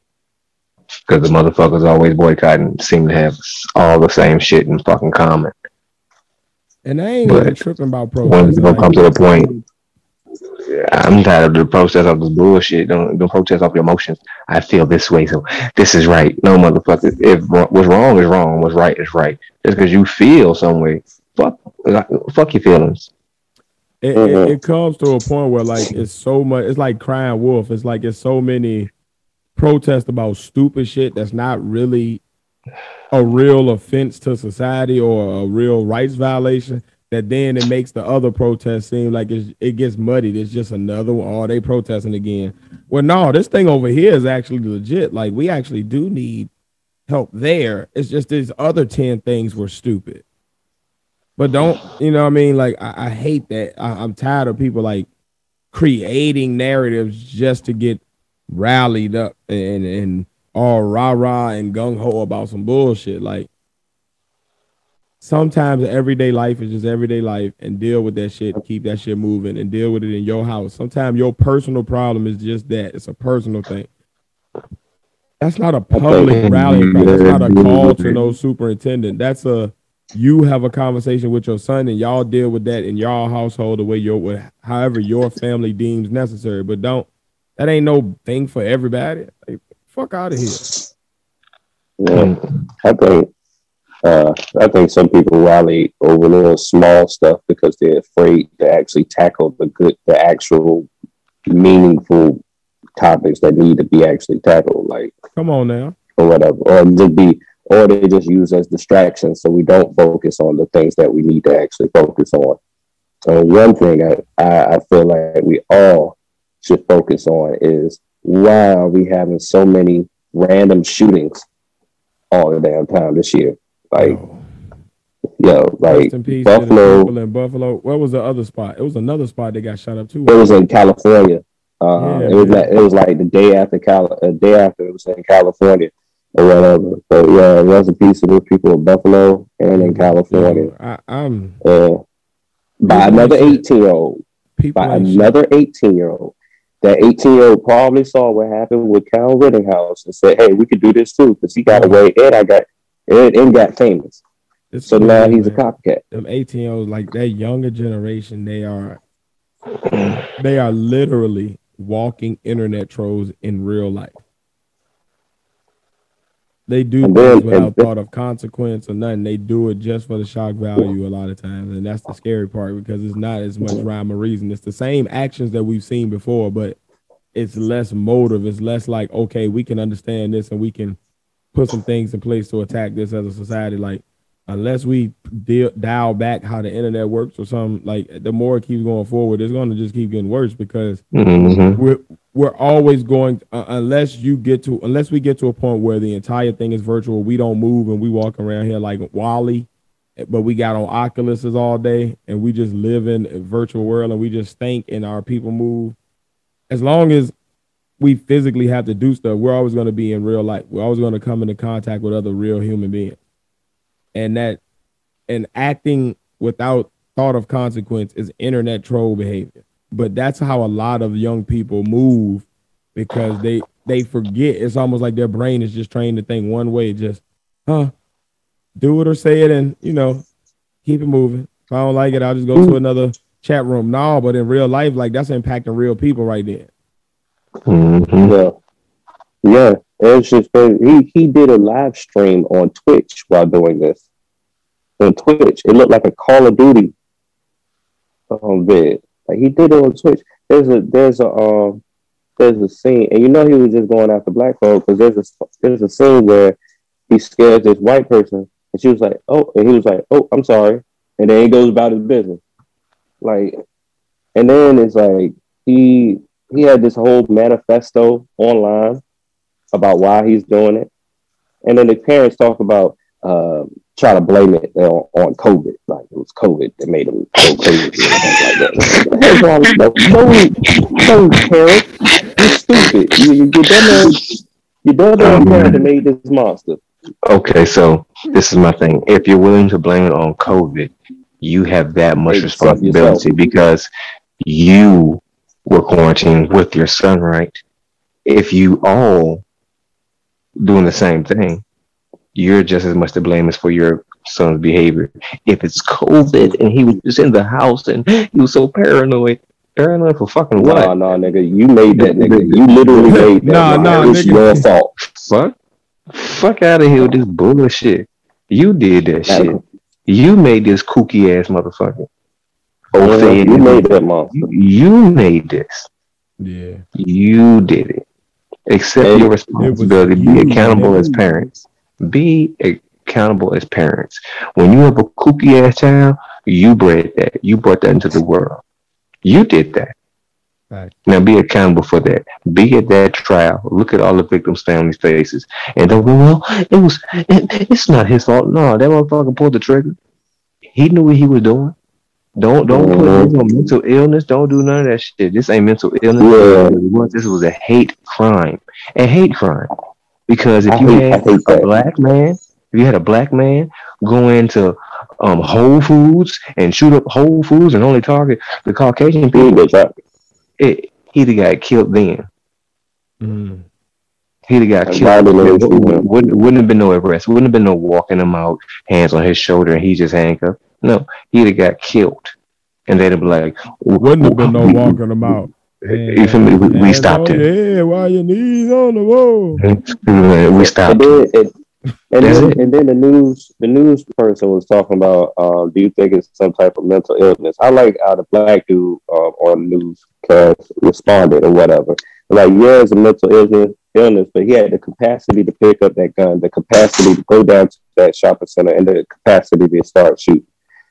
because the motherfuckers always boycotting seem to have all the same shit in fucking common. And I ain't but even tripping about protests. When it's gonna come to the point, I'm tired of the process of this bullshit. Don't don't protest off your emotions. I feel this way, so this is right. No motherfuckers. If what's wrong is wrong, what's right is right. Just because you feel some way, fuck, fuck your feelings. It, it, it comes to a point where, like, it's so much, it's like crying wolf. It's like, it's so many protests about stupid shit that's not really a real offense to society or a real rights violation, that then it makes the other protests seem like it's, it gets muddied. It's just another one. Oh, they protesting again. Well, no, this thing over here is actually legit. Like, we actually do need help there. It's just these other ten things were stupid. But don't, you know what I mean? Like, I, I hate that. I, I'm tired of people, like, creating narratives just to get rallied up and, and all rah-rah and gung-ho about some bullshit. Like, sometimes everyday life is just everyday life, and deal with that shit, keep that shit moving, and deal with it in your house. Sometimes your personal problem is just that. It's a personal thing. That's not a public rally. Bro. That's not a call to no superintendent. That's a... You have a conversation with your son, and y'all deal with that in y'all household the way your, however your family deems necessary. But don't, that ain't no thing for everybody. Like, fuck out of here. Yeah, I think, uh, I think some people rally over little small stuff because they're afraid to actually tackle the good, the actual meaningful topics that need to be actually tackled. Like, come on now, or whatever, or to be. Or they just use as distractions, so we don't focus on the things that we need to actually focus on. So one thing I, I, I feel like we all should focus on is, why are we having so many random shootings all the damn time this year? Like, oh. yo, like Buffalo. In Buffalo. What was the other spot? It was another spot that got shot up too. It was in California. Uh, yeah, it was like, it was like the day after Cal. Uh, day after it was in California. Or whatever. But yeah, rest in peace to those people in Buffalo and in California. Yeah, I, I'm uh, by another eighteen-year-old. By another eighteen-year-old. That eighteen-year-old probably saw what happened with Kyle Rittenhouse and said, "Hey, we could do this too," because he got oh. away and I got and, and got famous. It's so crazy, now he's man. a copycat. Them eighteen-year-olds, like that younger generation, they are they are literally walking internet trolls in real life. They do and things then, without thought of consequence or nothing. They do it just for the shock value a lot of times. And that's the scary part, because it's not as much rhyme or reason. It's the same actions that we've seen before, but it's less motive. It's less like, okay, we can understand this and we can put some things in place to attack this as a society. Like, unless we de- dial back how the internet works or something, like, the more it keeps going forward, it's going to just keep getting worse, because mm-hmm. we're, We're always going uh, unless you get to unless we get to a point where the entire thing is virtual. We don't move and we walk around here like Wally, but we got on Oculuses all day and we just live in a virtual world and we just think and our people move. As long as we physically have to do stuff, we're always going to be in real life. We're always going to come into contact with other real human beings, and that and acting without thought of consequence is internet troll behavior. But that's how a lot of young people move, because they they forget. It's almost like their brain is just trained to think one way, just, huh, do it or say it. And, you know, Keep it moving. If I don't like it, I'll just go to another chat room. No, but in real life, like, that's impacting real people right there. Mm-hmm. Yeah. Yeah. It was just he he did a live stream on Twitch while doing this. On Twitch. It looked like a Call of Duty um bed. Like, he did it on Twitch. There's a there's a um there's a scene, and you know he was just going after black folk, because there's a there's a scene where he scares this white person, and she was like, "Oh," and he was like, "Oh, I'm sorry," and then he goes about his business. Like, and then it's like he he had this whole manifesto online about why he's doing it, and then the parents talk about uh, trying to blame it on, on COVID, like it was COVID that made him go crazy. No, parents, you're stupid. You, you, you're dumb. You're dumb. Um, parent that made this monster. Okay, so this is my thing. If you're willing to blame it on COVID, you have that much Except responsibility yourself. Because you were quarantined with your son, right? If you all doing the same thing, you're just as much to blame as for your son's behavior. If it's COVID and he was just in the house and he was so paranoid, paranoid for fucking what? No, nah, no, nah, nigga, you made that, nigga. You literally made that. No, no, nah, it's nah, your fault. Fuck, fuck out of here with this bullshit. You did that shit. Cool. You made this kooky ass motherfucker. Oh, yeah, you made that monster. You, you made this. Yeah, you did it. Accept and your responsibility. You, be accountable man. as parents. Be accountable as parents. When you have a kooky ass child, you bred that. You brought that into the world. You did that. Right. Now be accountable for that. Be at that trial. Look at all the victims' families' faces, and don't go, "Well, it was. It, it's not his fault." No, that motherfucker pulled the trigger. He knew what he was doing. Don't don't put mm-hmm. no mental illness. Don't do none of that shit. This ain't mental illness. Yeah. This was a hate crime. A hate crime. Because if I you hate, had a that. black man, if you had a black man go into um, Whole Foods and shoot up Whole Foods and only target the Caucasian people, it, he'd have got killed then. Mm. He'd have got That's killed. Wouldn't, wouldn't, wouldn't have been no arrest. Wouldn't have been no walking him out, hands on his shoulder, and he just handcuffed. No, he'd have got killed. And they'd have been like, wouldn't have been no walking him out. You feel me? We, we stopped it. Yeah, while your knees on the wall. We stopped it. And, and, then, and then the news the news person was talking about, uh, do you think it's some type of mental illness? I like how the black dude uh, on the newscast responded or whatever. Like, yeah, it's a mental illness, illness, but he had the capacity to pick up that gun, the capacity to go down to that shopping center, and the capacity to start shooting.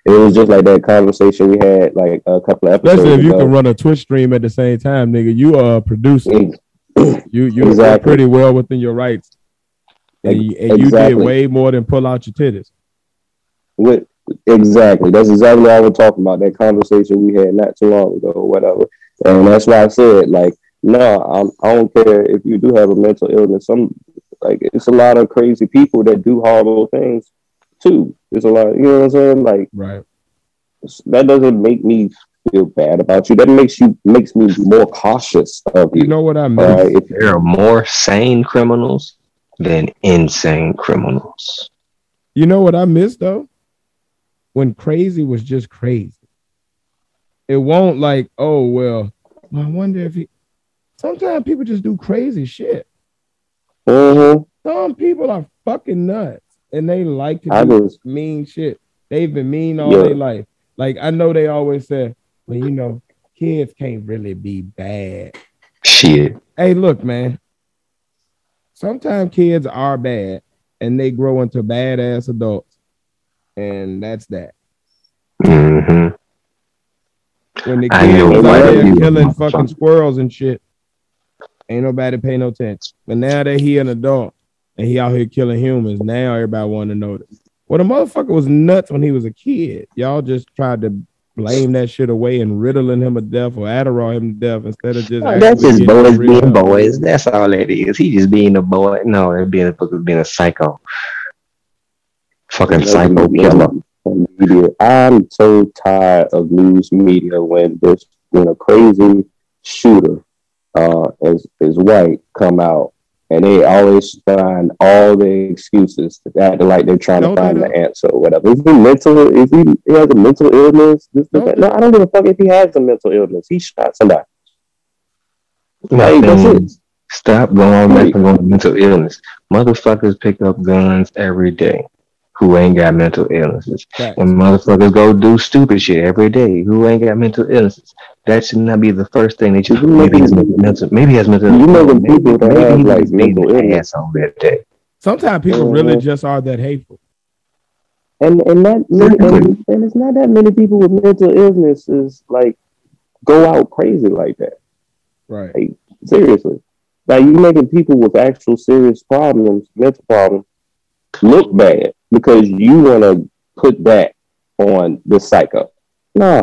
It was just like that conversation we had like a couple of episodes Especially if you ago. Can run a Twitch stream at the same time, nigga. You are a producer. you you exactly. are pretty well within your rights. And, you, and exactly. you did way more than pull out your titties. With, exactly. That's exactly what I was talking about. That conversation we had not too long ago or whatever. And that's why I said, like, no, I'm, I don't care if you do have a mental illness. Some like it's a lot of crazy people that do horrible things. Too, it's a lot. You know what I'm saying? Like, right. That doesn't make me feel bad about you. That makes you makes me more cautious of you. You know what I mean? Uh, if there are more sane criminals than insane criminals. You know what I miss though? When crazy was just crazy. It won't like, oh well. I wonder if he. Sometimes people just do crazy shit. Mm-hmm. Some people are fucking nuts. And they like to do was, mean shit. They've been mean all yeah. their life. Like, I know they always say, well, you know, kids can't really be bad. Shit. Hey, look, man. Sometimes kids are bad, and they grow into badass adults. And that's that. Mm-hmm. When the kids are there killing fucking squirrels and shit, ain't nobody pay no attention. But now that he an adult, and he out here killing humans. Now everybody want to know this. Well, the motherfucker was nuts when he was a kid. Y'all just tried to blame that shit away and riddling him to death or Adderall him to death instead of just... Oh, that's just boys being boys. That's all that is. He just being a boy. No, it being a, being a psycho. Fucking psycho killer. I'm so tired of news media when this, when a crazy shooter uh, is, is white come out and they always find all the excuses to act like they're trying no, to find the answer or whatever. Is he mental? Is he, he has a mental illness? This, no, no, I don't give a fuck if he has a mental illness. He shot somebody. Like, that's it. Stop going back and going to mental illness. Motherfuckers pick up guns every day who ain't got mental illnesses. Right. And motherfuckers go do stupid shit every day who ain't got mental illnesses. That should not be the first thing that you do. Maybe has mental maybe has mental illness. You know the people that have like mental illness on that day. Sometimes people mm-hmm. really just are that hateful. And and that and, and it's not that many people with mental illnesses like go out crazy like that. Right. Like, seriously. Like, you're making people with actual serious problems, mental problems, look bad because you want to put that on the psycho. No,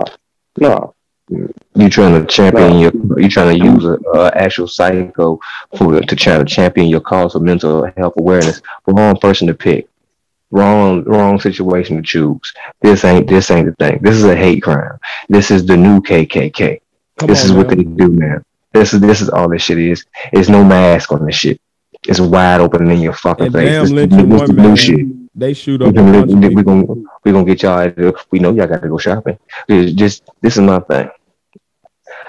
no. You're trying to champion no. your. You're trying to use an actual psycho for to try to champion your cause of mental health awareness. Wrong person to pick. Wrong, wrong situation to choose. This ain't. This ain't the thing. This is a hate crime. This is the new K K K. Come this on, is man. What they do now. This is this is all this shit is. It's no mask on this shit. It's wide open in your fucking and face. This, this, this is the new shit. They shoot up. We're gonna, we gonna, we gonna get y'all. We know y'all gotta go shopping. It's just this is my thing.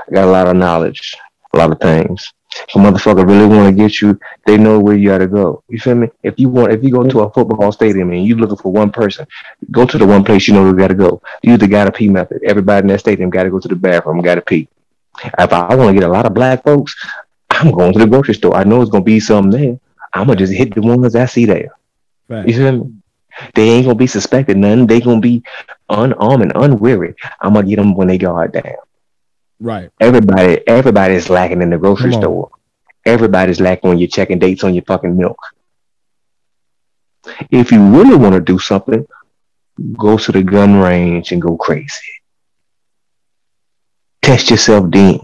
I got a lot of knowledge, a lot of things. If a motherfucker really want to get you, they know where you gotta go. You feel me? If you want, if you go to a football stadium and you looking for one person, go to the one place you know you gotta go. Use the gotta pee method. Everybody in that stadium gotta go to the bathroom. Gotta pee. If I want to get a lot of black folks, I'm going to the grocery store. I know it's going to be some there. I'm going to just hit the ones I see there. Right. You see what I mean? They ain't going to be suspected none. They going to be unarmed and unwary. I'm going to get them when they guard down. Right. Everybody, everybody's lacking in the grocery store. Everybody's lacking when you're checking dates on your fucking milk. If you really want to do something, go to the gun range and go crazy. Test yourself then.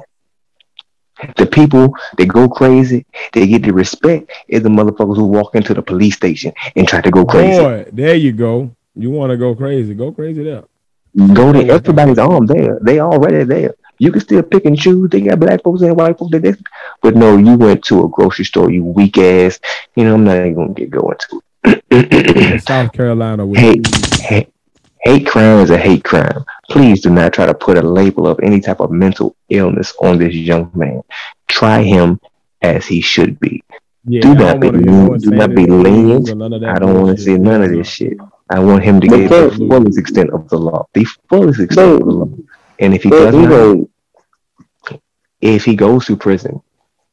The people that go crazy, they get the respect is the motherfuckers who walk into the police station and try to go crazy. Boy, there you go. You want to go crazy. Go crazy there. Go there. Everybody's armed there. They already there. You can still pick and choose. They got black folks and white folks. They, they, but no, you went to a grocery store, you weak ass. You know, I'm not even going to get going to it. South Carolina. With hate, hate, hate crime is a hate crime. Please do not try to put a label of any type of mental illness on this young man. Try him as he should be. Yeah, do not be mean, do not be lenient. I don't want to see none of this shit. I want him to get the fullest extent of the law. The fullest extent of the law. And if he does not, if he goes to prison,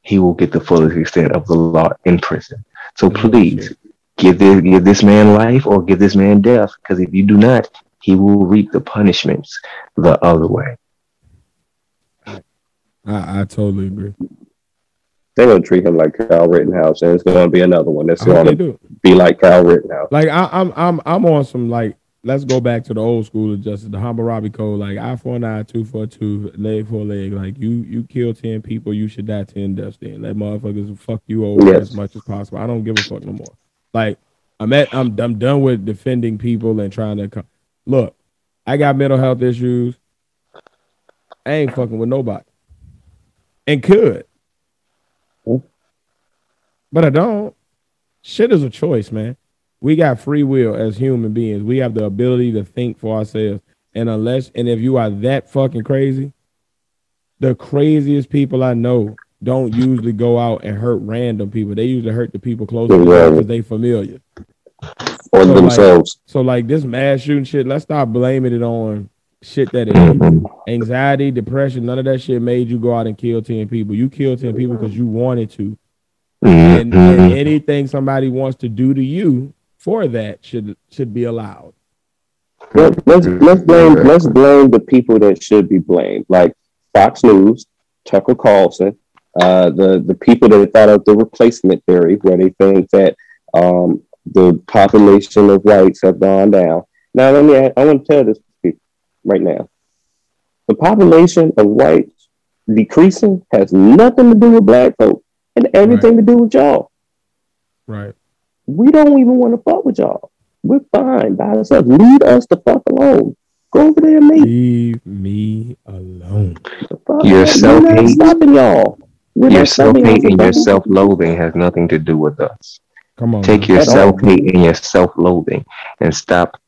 he will get the fullest extent of the law in prison. So please, give this, give this man life or give this man death, because if you do not, he will reap the punishments the other way. I, I totally agree. They're going to treat him like Kyle Rittenhouse, and it's going to be another one that's going to be like Kyle Rittenhouse. Like, I, I'm I'm, I'm on some, like, let's go back to the old school of justice, the Hammurabi Code, like eye for an eye, tooth for a tooth, leg for a leg. Like, you you kill ten people, you should die ten deaths then. Let motherfuckers fuck you over yes. as much as possible. I don't give a fuck no more. Like, I'm, at, I'm, I'm done with defending people and trying to... Come, look, I got mental health issues. I ain't fucking with nobody. And could. Ooh. But I don't. Shit is a choice, man. We got free will as human beings. We have the ability to think for ourselves. And unless, and if you are that fucking crazy, the craziest people I know don't usually go out and hurt random people. They usually hurt the people close to them because they familiar. Or so themselves. Like, so like this mass shooting shit, let's stop blaming it on shit that it anxiety, depression, none of that shit made you go out and kill ten people. You killed ten people because you wanted to. And, and anything somebody wants to do to you for that should should be allowed. Let, let's let's blame let's blame the people that should be blamed, like Fox News, Tucker Carlson, uh, the the people that thought of the replacement theory, where they think that um. the population of whites have gone down. Now, let me add, I want to tell this to people right now. The population of whites decreasing has nothing to do with black folk and everything right. to do with y'all. Right. We don't even want to fuck with y'all. We're fine by ourselves. Leave us the fuck alone. Go over there and meet. Leave me alone. The fuck You're so hate. Stopping y'all. Your self-hate and your self-loathing has nothing to do with us. Come on, Take man. your self-hate and your self-loathing and stop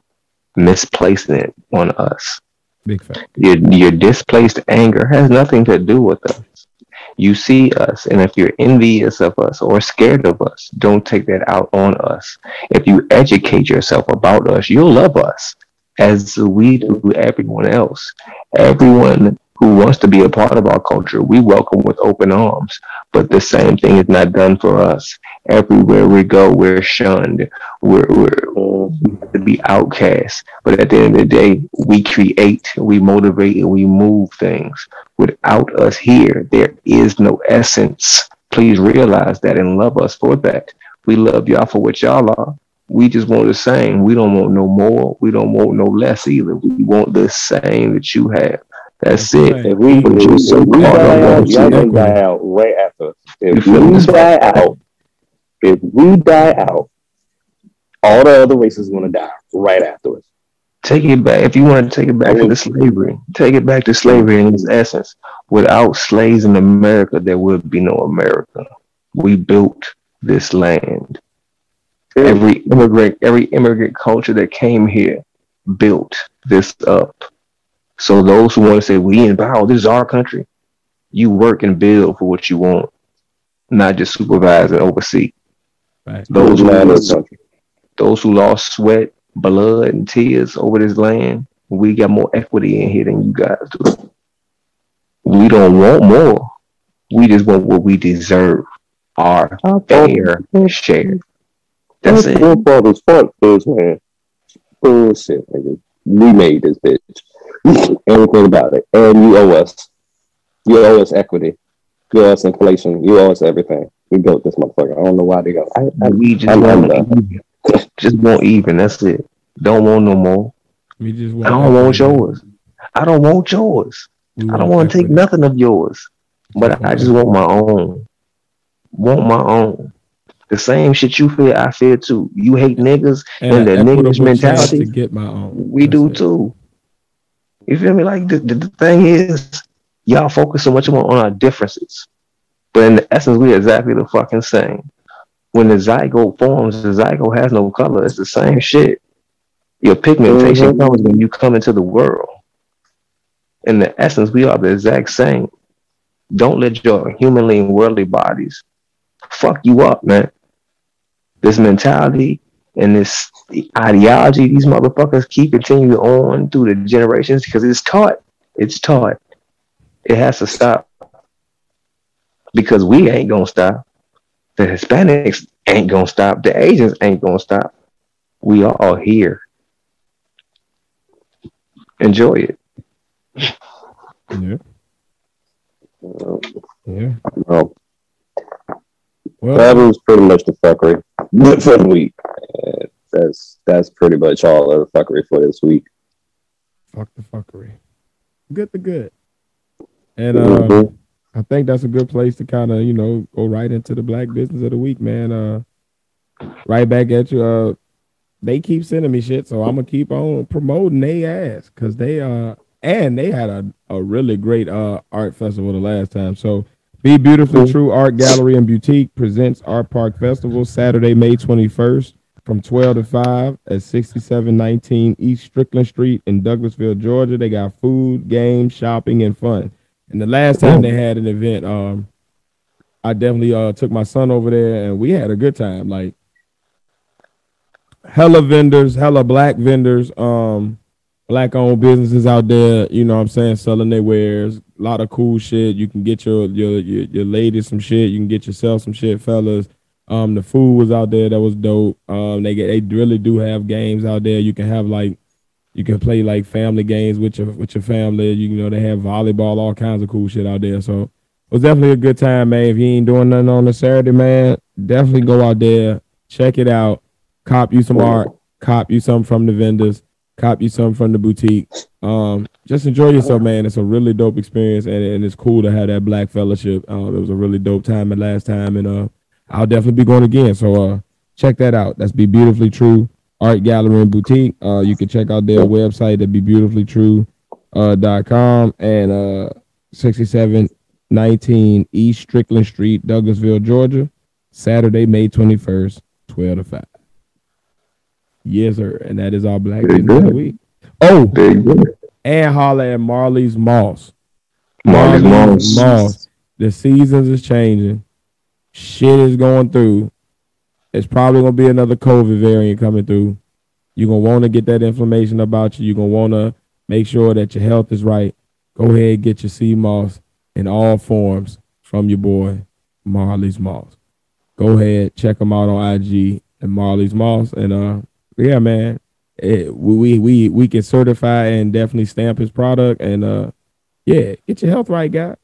misplacing it on us. Big fact. Your, your displaced anger has nothing to do with us. You see us, and if you're envious of us or scared of us, don't take that out on us. If you educate yourself about us, you'll love us as we do everyone else. Everyone who wants to be a part of our culture, we welcome with open arms. But the same thing is not done for us. Everywhere we go, we're shunned. We're, we're to be outcasts. But at the end of the day, we create, we motivate, and we move things. Without us here, there is no essence. Please realize that and love us for that. We love y'all for what y'all are. We just want the same. We don't want no more. We don't want no less either. We want the same that you have. That's it. Right. If we, if we, so if we die out, y'all gonna die out right after us. If we die out, if we die out, all the other races gonna die right after us. Take it back. If you want to take it back to the slavery, take it back to slavery in its essence. Without slaves in America, there would be no America. We built this land. Every immigrant, every immigrant culture that came here built this up. So those who want to say, we in power, this is our country. You work and build for what you want, not just supervise and oversee. Right. Those, who lost, those who lost sweat, blood, and tears over this land, we got more equity in here than you guys do. We don't want more. We just want what we deserve, our fair share. That's it. Your father's fault is, man, bullshit, nigga. We made this bitch. Everything about it. And you owe us. You owe us equity. You owe us inflation. You owe us everything. We built this motherfucker. I don't know why they go. I, I, we just I want even. Just want even. That's it. Don't want no more. We just want I don't want yours. I don't want yours. We I don't want to take nothing of yours. But I just want my own. Want my own. The same shit you feel, I feel too. You hate niggas and, and the niggas mentality. To get my own. We That's do it. too. You feel me? Like, the, the, the thing is, y'all focus so much on, on our differences. But in the essence, we're exactly the fucking same. When the zygote forms, the zygote has no color. It's the same shit. Your pigmentation mm-hmm. comes when you come into the world. In the essence, we are the exact same. Don't let your humanly and worldly bodies fuck you up, man. This mentality and this ideology, these motherfuckers keep continuing on through the generations because it's taught. It's taught. It has to stop because we ain't going to stop. The Hispanics ain't going to stop. The Asians ain't going to stop. We are all here. Enjoy it. Yeah. Yeah. Well, that was pretty much the fuckery for the week. Uh, that's that's pretty much all of the fuckery for this week. Fuck the fuckery. Good to good. And uh, mm-hmm. I think that's a good place to kind of, you know, go right into the black business of the week, man. Uh, right back at you. Uh, they keep sending me shit, so I'm going to keep on promoting they ass. Because they, uh, and they had a, a really great uh art festival the last time. So Be Beautiful True Art Gallery and Boutique presents Art Park Festival Saturday, May twenty-first from twelve to five at sixty-seven nineteen East Strickland Street in Douglasville, Georgia. They got food, games, shopping, and fun. And the last time they had an event, um, I definitely uh, took my son over there, and we had a good time. Like, hella vendors, hella black vendors, um, black-owned businesses out there, you know what I'm saying, selling their wares. A lot of cool shit. You can get your your your, your ladies some shit. You can get yourself some shit, fellas. Um, the food was out there that was dope. Um, they get they really do have games out there. You can have like, you can play like family games with your with your family. You know, they have volleyball, all kinds of cool shit out there. So it was definitely a good time, man. If you ain't doing nothing on a Saturday, man, definitely go out there, check it out, cop you some art, cop you some from the vendors. Cop you something from the boutique. Um, just enjoy yourself, man. It's a really dope experience, and, and it's cool to have that black fellowship. Um, it was a really dope time and last time, and uh, I'll definitely be going again. So uh, check that out. That's Be Beautifully True Art Gallery and Boutique. Uh, you can check out their website at be beautifully true dot com uh, and uh, sixty-seven nineteen East Strickland Street, Douglasville, Georgia, Saturday, May twenty-first, twelve to five. Yes, sir. And that is all Black Men that week. Oh, and holla at Marley's Moss. Marley's, Marley's Moss. Moss. The seasons is changing. Shit is going through. It's probably going to be another COVID variant coming through. You're going to want to get that information about you. You're going to want to make sure that your health is right. Go ahead and get your sea moss in all forms from your boy, Marley's Moss. Go ahead, check them out on I G and Marley's Moss. And, uh, yeah, man, it, we, we, we can certify and definitely stamp his product. And, uh, yeah, get your health right, guy.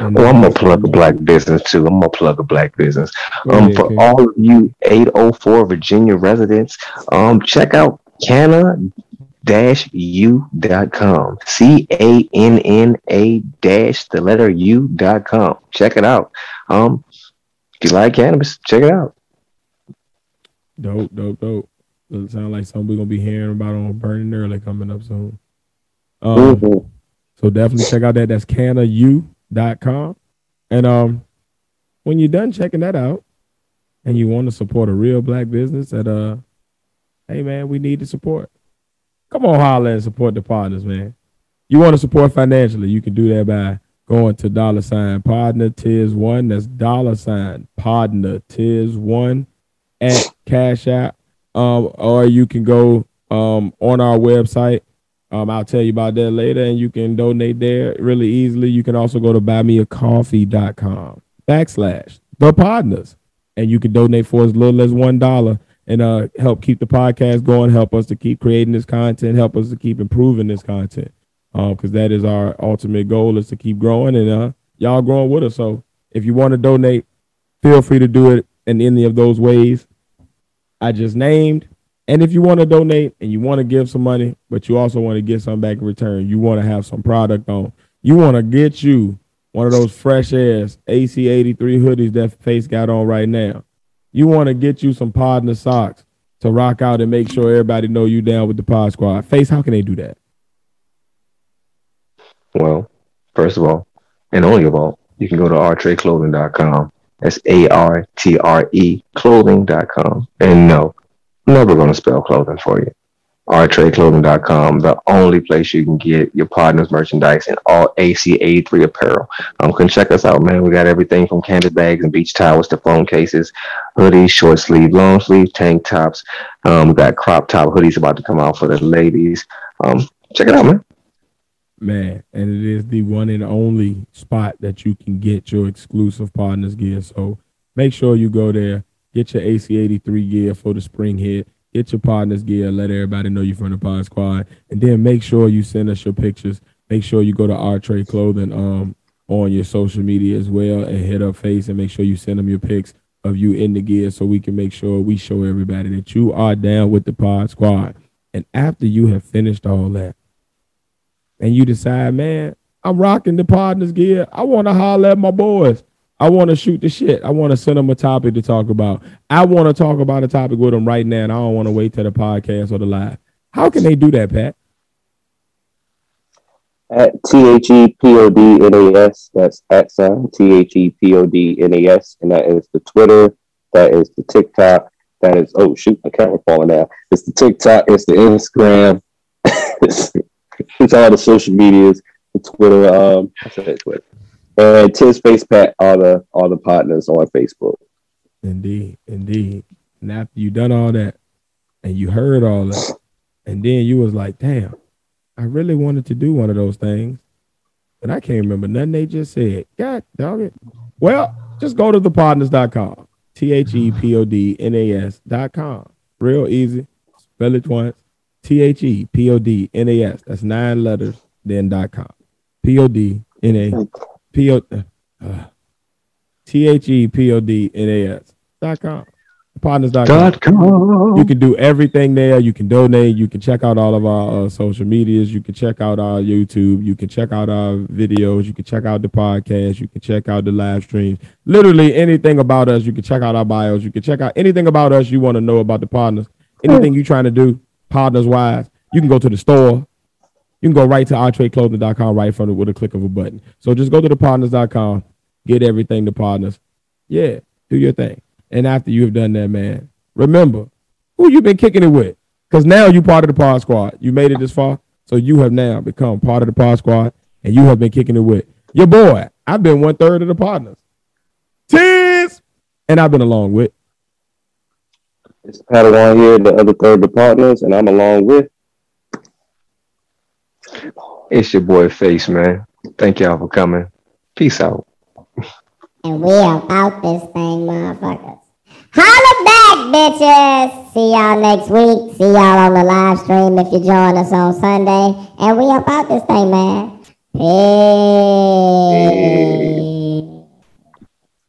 Well, I'm gonna plug a black business too. I'm gonna plug a black business. Um, for all of you eight oh four Virginia residents, um, check out canna dash u dot com. C A N N A dash the letter U dot com. Check it out. Um, if you like cannabis, check it out. Dope, dope, dope. Doesn't sound like something we're gonna be hearing about on Burning Early coming up soon. Um, mm-hmm. So definitely check out that. That's canna u dot com. Dot com. And um, when you're done checking that out and you want to support a real black business that, uh, hey, man, we need the support. Come on, holler and support the partners, man. You want to support financially, you can do that by going to dollar sign partner tiers one. That's dollar sign partner tiers one at Cash App. Um, or you can go um, on our website. Um, I'll tell you about that later, and you can donate there really easily. You can also go to buy me a coffee dot com backslash the Podnas, and you can donate for as little as one dollar, and uh, help keep the podcast going, help us to keep creating this content, help us to keep improving this content, because um, that is our ultimate goal, is to keep growing, and uh, y'all growing with us. So if you want to donate, feel free to do it in any of those ways I just named. And if you want to donate and you want to give some money, but you also want to get something back in return, you want to have some product on, you want to get you one of those fresh ass A C eighty-three hoodies that Face got on right now. You want to get you some Podna socks to rock out and make sure everybody know you down with the Pod Squad. Face, how can they do that? Well, first of all, and only of all, you can go to artrey clothing dot com. That's A R T R E clothing dot com. And no, never going to spell clothing for you. artrey clothing dot com, the only place you can get your partner's merchandise and all A C eighty-three apparel. Um, come check us out, man. We got everything from canvas bags and beach towels to phone cases, hoodies, short sleeve, long sleeve, tank tops. Um, we got crop top hoodies about to come out for the ladies. Um, check it out, man. Man, and it is the one and only spot that you can get your exclusive partner's gear. So make sure you go there. Get your A C eighty-three gear for the spring hit. Get your partner's gear. Let everybody know you're from the Pod Squad. And then make sure you send us your pictures. Make sure you go to Artrey Clothing um, on your social media as well, and hit up Face and make sure you send them your pics of you in the gear so we can make sure we show everybody that you are down with the Pod Squad. And after you have finished all that and you decide, man, I'm rocking the partner's gear, I want to holler at my boys. I want to shoot the shit. I want to send them a topic to talk about. I want to talk about a topic with them right now, and I don't want to wait till the podcast or the live. How can they do that, Pat? At T H E P O D N A S. That's at sign T H E P O D N A S. And that is the Twitter. That is the TikTok. That is, oh, shoot, my camera falling out. It's the TikTok. It's the Instagram. it's, it's all the social medias. The Twitter. Um, I said Twitter. And Tiz, Face, Pat, all the all the partners on Facebook. Indeed, indeed. And after you done all that, and you heard all that, and then you was like, damn, I really wanted to do one of those things, but I can't remember nothing they just said. God dog it. Well, just go to the podnas dot com. T H E P O D N A S dot com. Real easy. Spell it once. T H E P O D N A S. That's nine letters, then dot com. P O D N A S. T H E P O D N A S dot com. Partners dot com. You can do everything there. You can donate. You can check out all of our uh, social medias. You can check out our YouTube. You can check out our videos. You can check out the podcast. You can check out the live streams. Literally anything about us. You can check out our bios. You can check out anything about us you want to know about the partners. Anything you're trying to do, partners wise. You can go to the store. you can go right to artrey clothing dot com right from it with a click of a button. So just go to the podnas dot com, get everything to Podnas. Yeah, do your thing. And after you have done that, man, remember who you've been kicking it with. Because now you're part of the pod squad. You made it this far, so you have now become part of the pod squad, and you have been kicking it with your boy. I've been one third of the Podnas. Tens! And I've been along with. It's Padawan here, the other third of the Podnas, and I'm along with. It's your boy Face, man. Thank y'all for coming. Peace out. And we are out this thing, motherfuckers. Holla back, bitches. See y'all next week. See y'all on the live stream if you join us on Sunday. And we up out this thing, man. Peace.